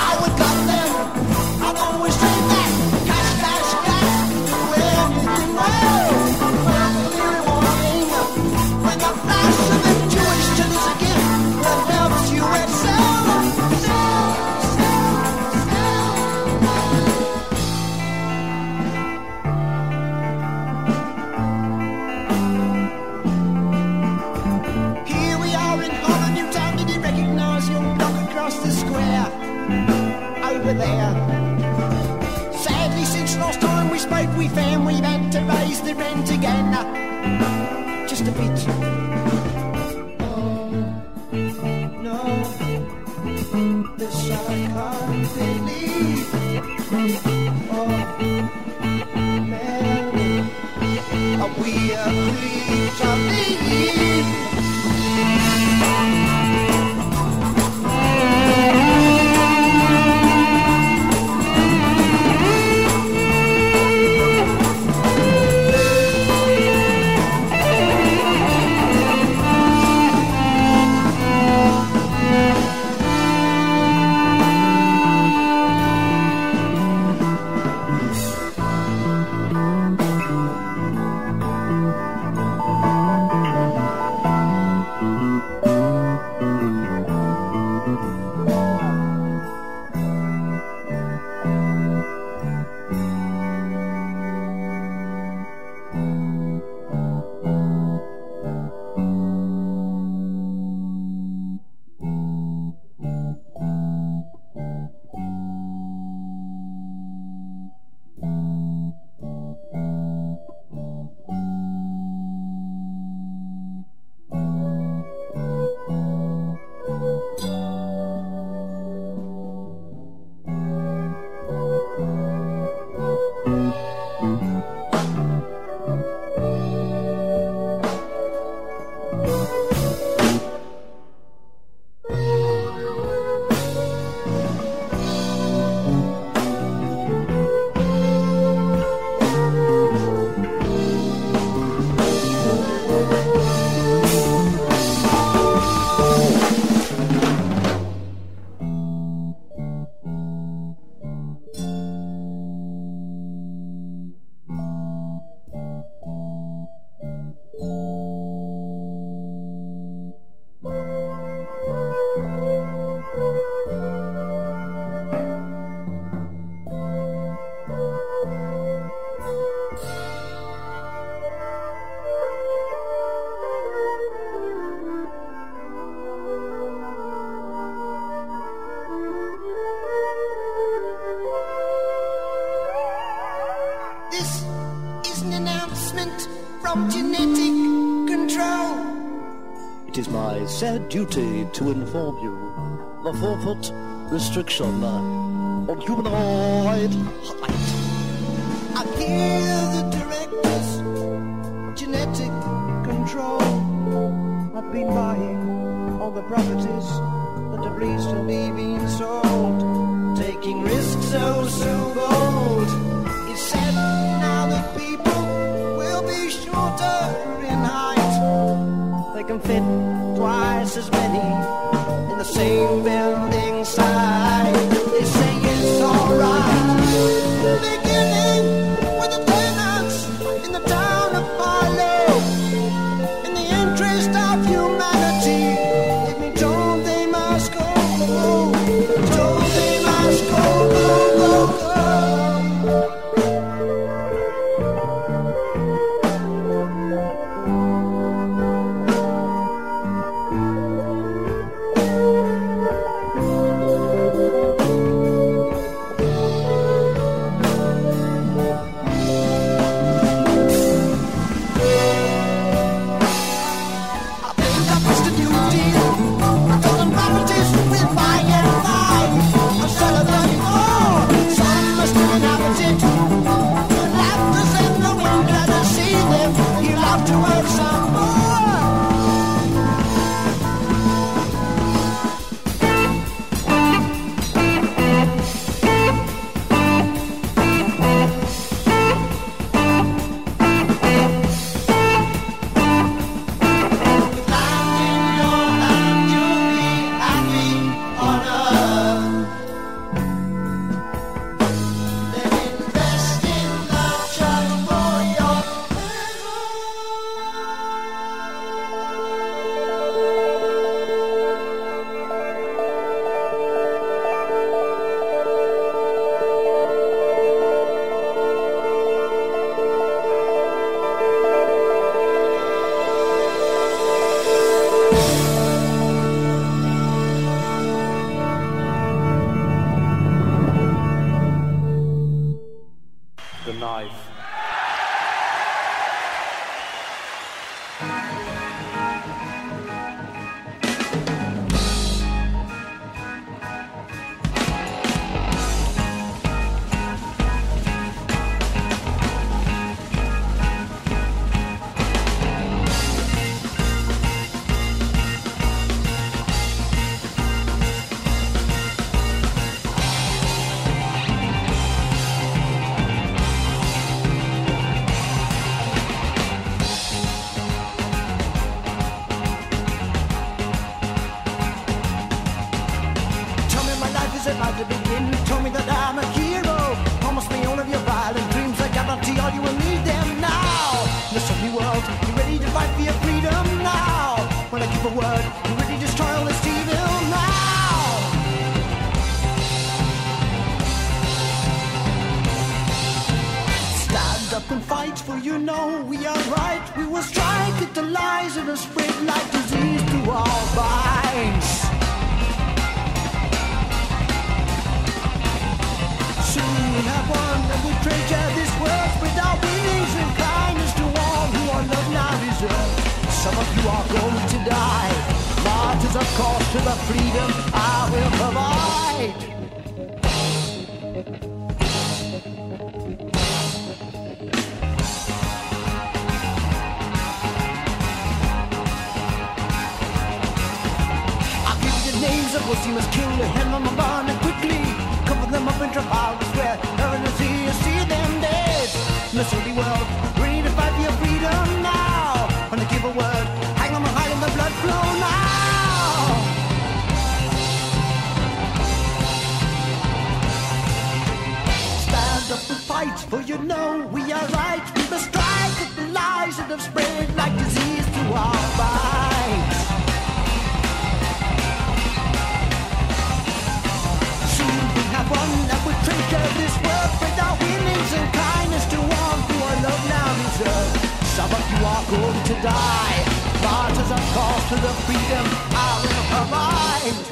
we've got the went again, just a bit. Oh, no, this I can't believe. Oh, Mary, are we a creature of belief? Sad duty to inform you the four-foot restriction on humanoid height. I hear the director's genetic control. I've been buying all the properties that have recently been sold, taking risks oh so bold. It's sad now that people will be shorter in height. They can fit twice as many in the same building site. They say it's alright. Beginning with the tenants in the town of Barlow. In the interest of humanity, they've been told they must go. Told they must go, go, go, go. Oh, and fight, for you know we are right. We will strike at the lies and spread like disease to our minds. Soon we have won and we treasure this world with our winnings and kindness to all who our love now deserves. Some of you are going to die, martyrs of course to the freedom I will provide. We'll see us kill the hell on the barn and quickly cover them up in Trafalgar Square. Heaven and see you see them dead. Mercy world, we need to fight for your freedom now. On the give a word, hang on high in the blood flow now. Stand up and fight, for you know we are right. We must strike at the lies that have spread like disease to our minds. One that would treasure this world with our winnings and kindness to all who our love now deserve. Some of you are going to die, martyrs of cause to the freedom I will provide.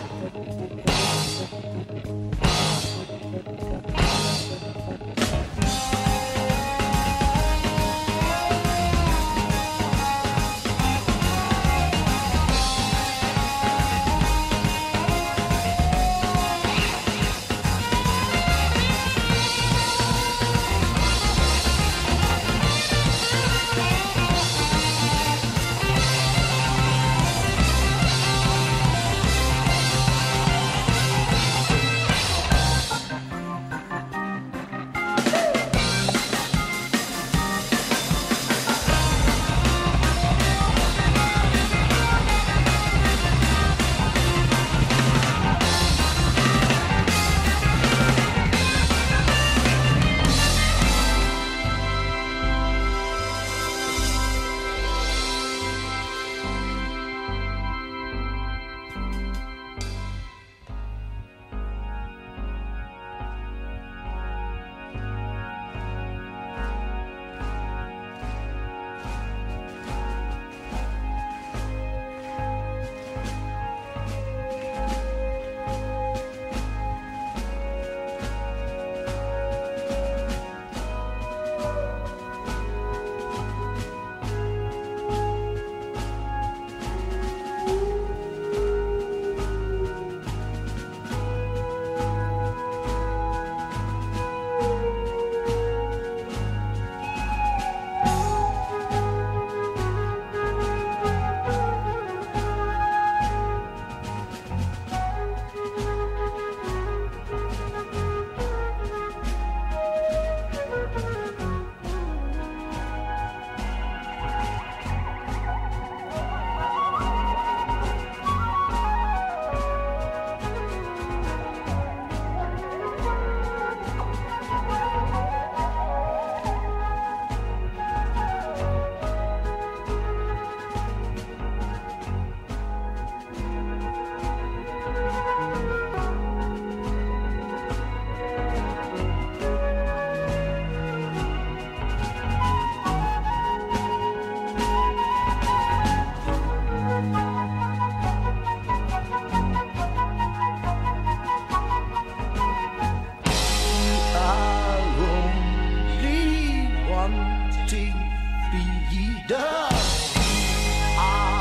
Free. Ah!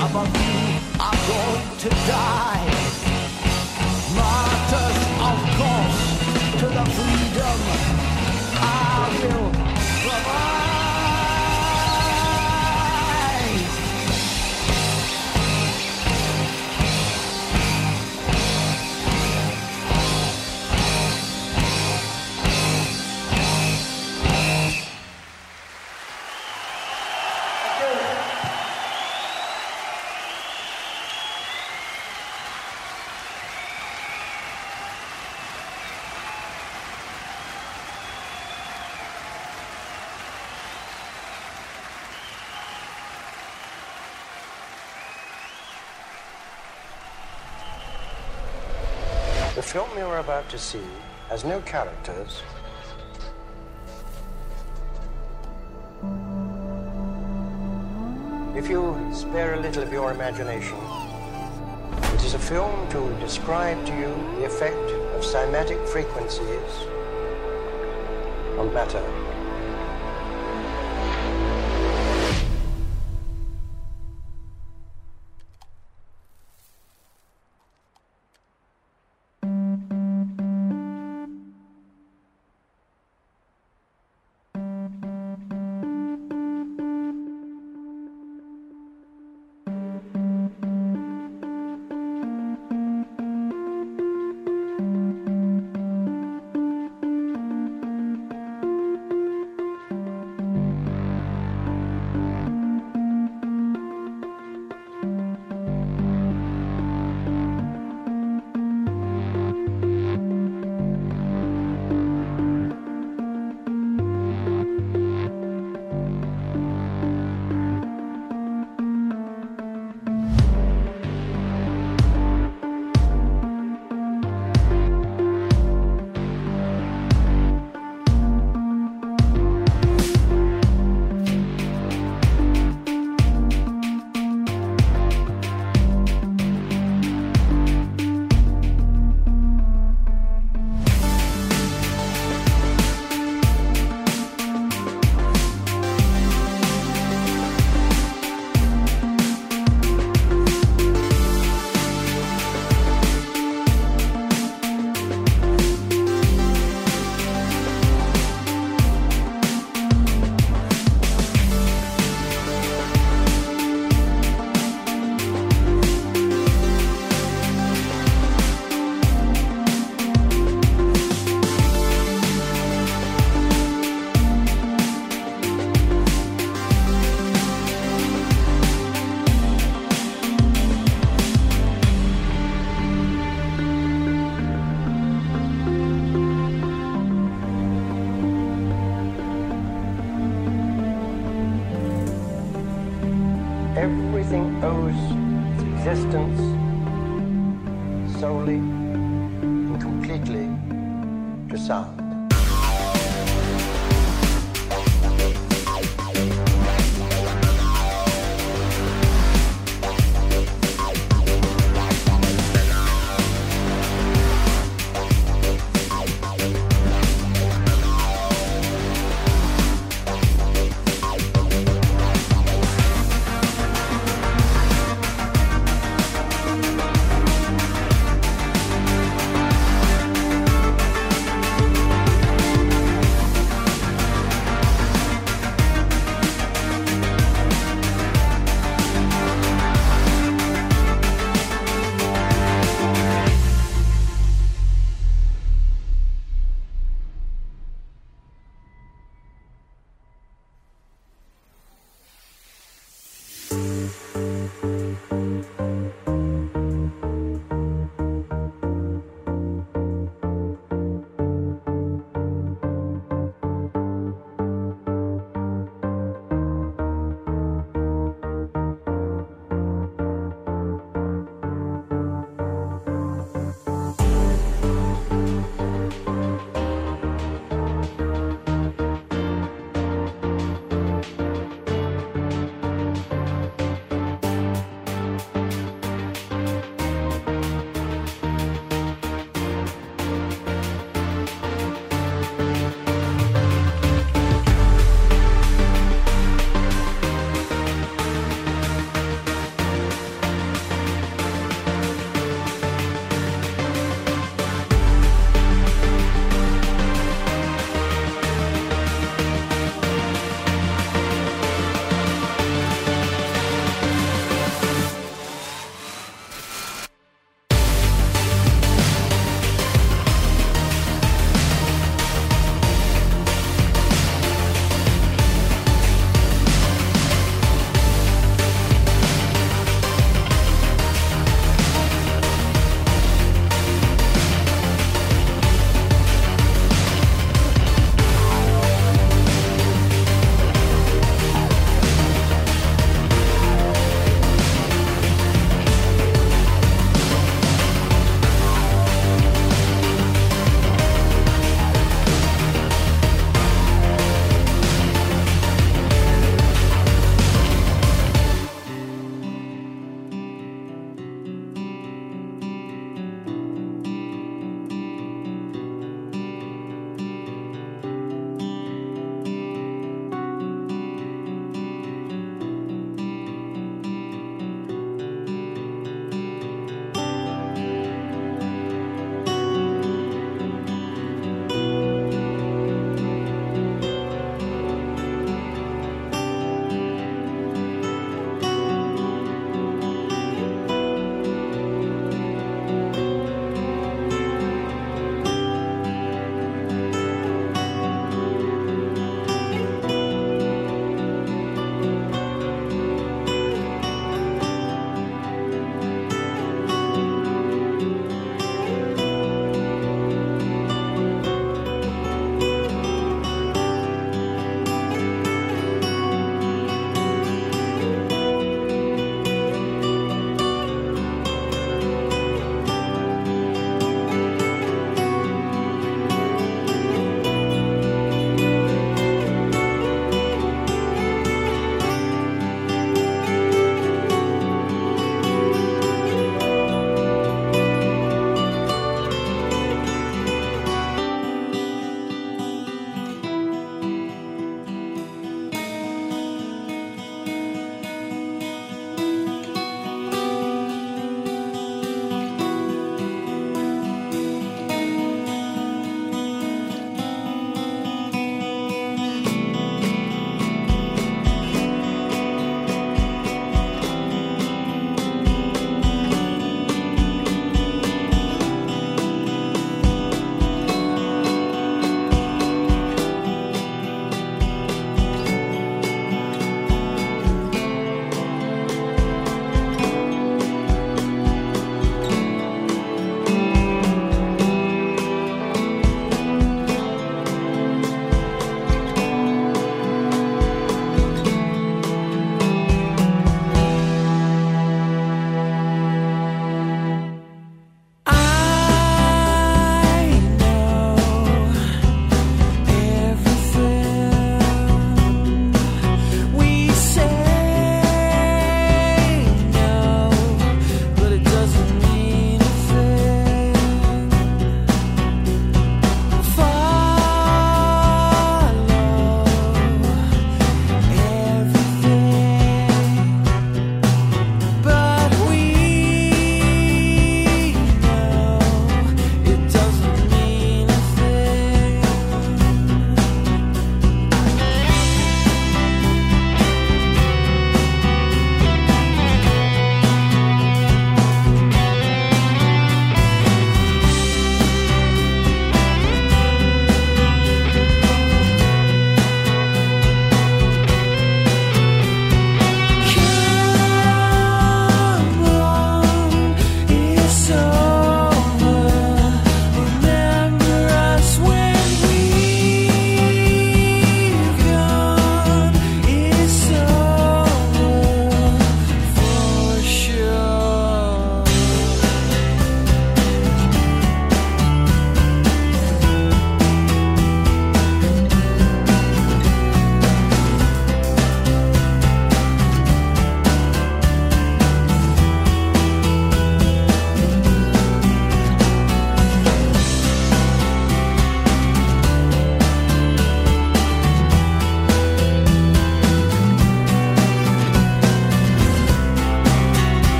Some of you are going to die. Martyrs, of course, to the freedom I will The film you are about to see has no characters. If you spare a little of your imagination, it is a film to describe to you the effect of cymatic frequencies on matter.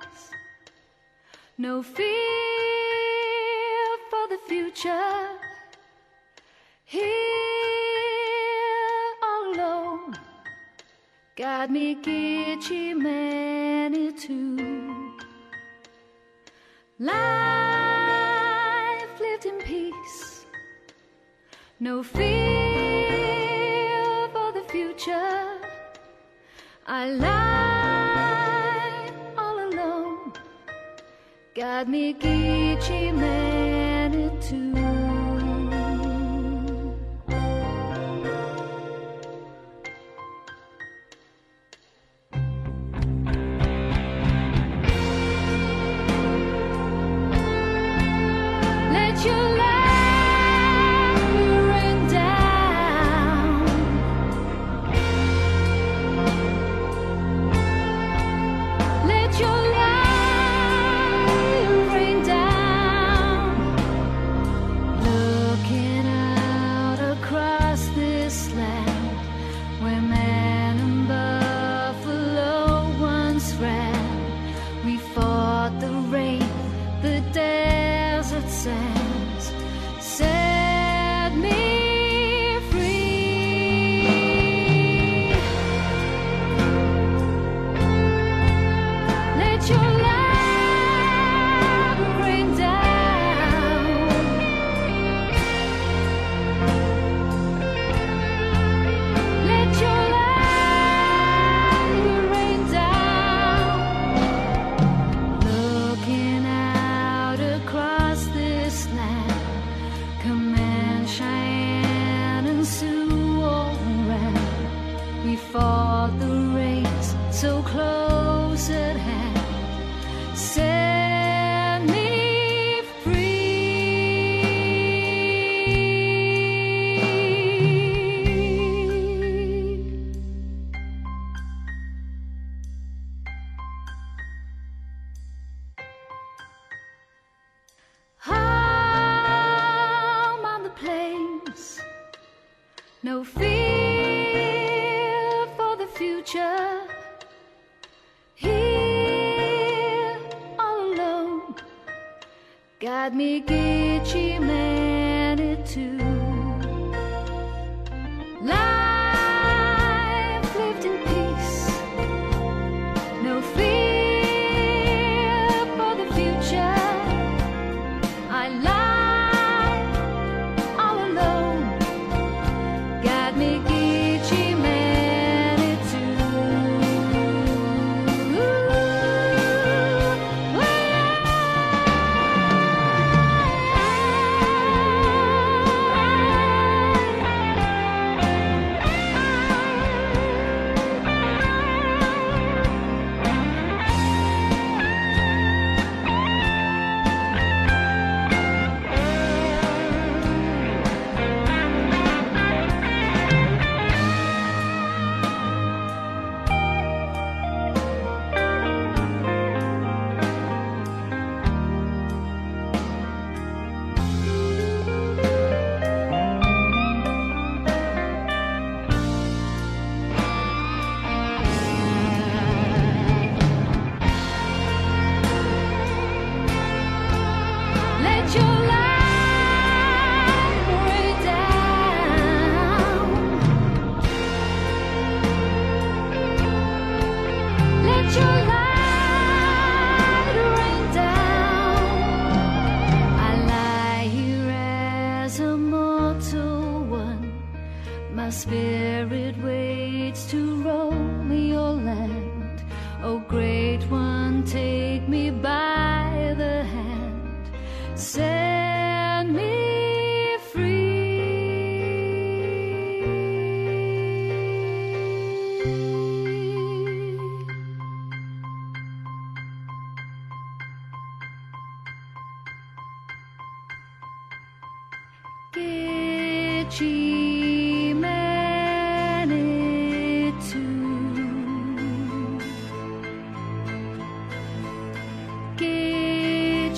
fears, no fear for the future. Here all alone, guide me, get ye many too. Life lived in peace, no fear for the future. I lie all alone, guide me, get ye many too.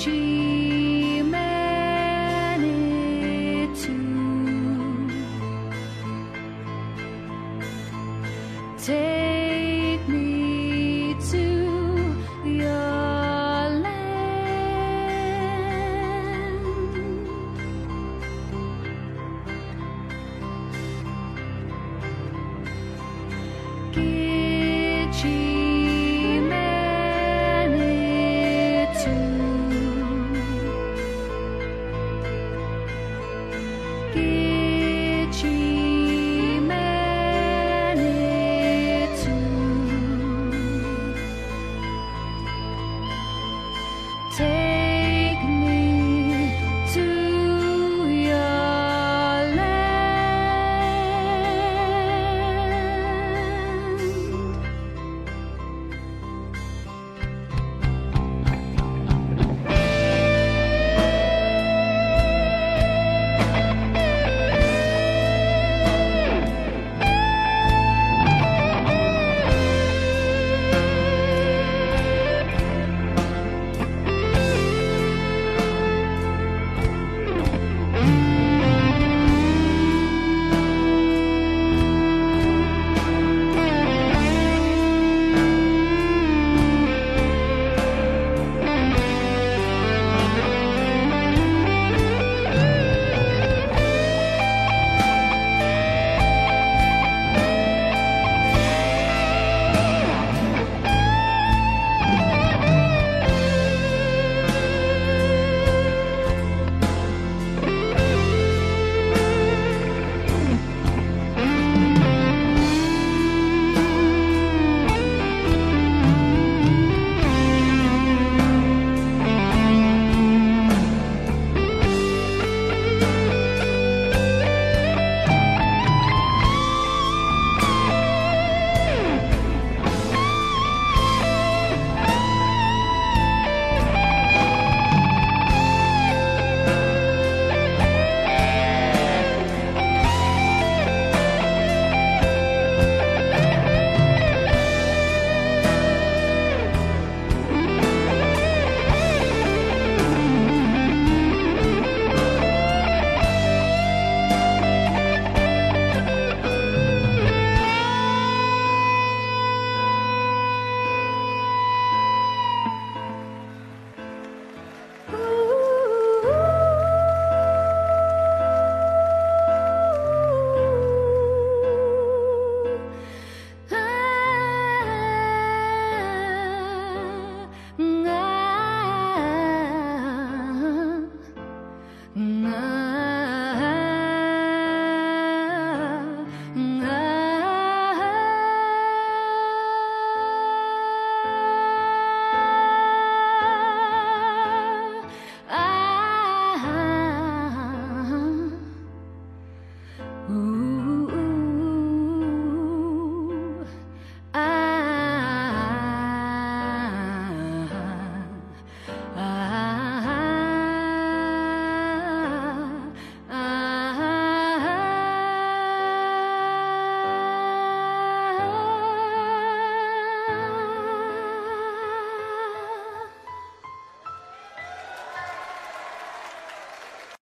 G.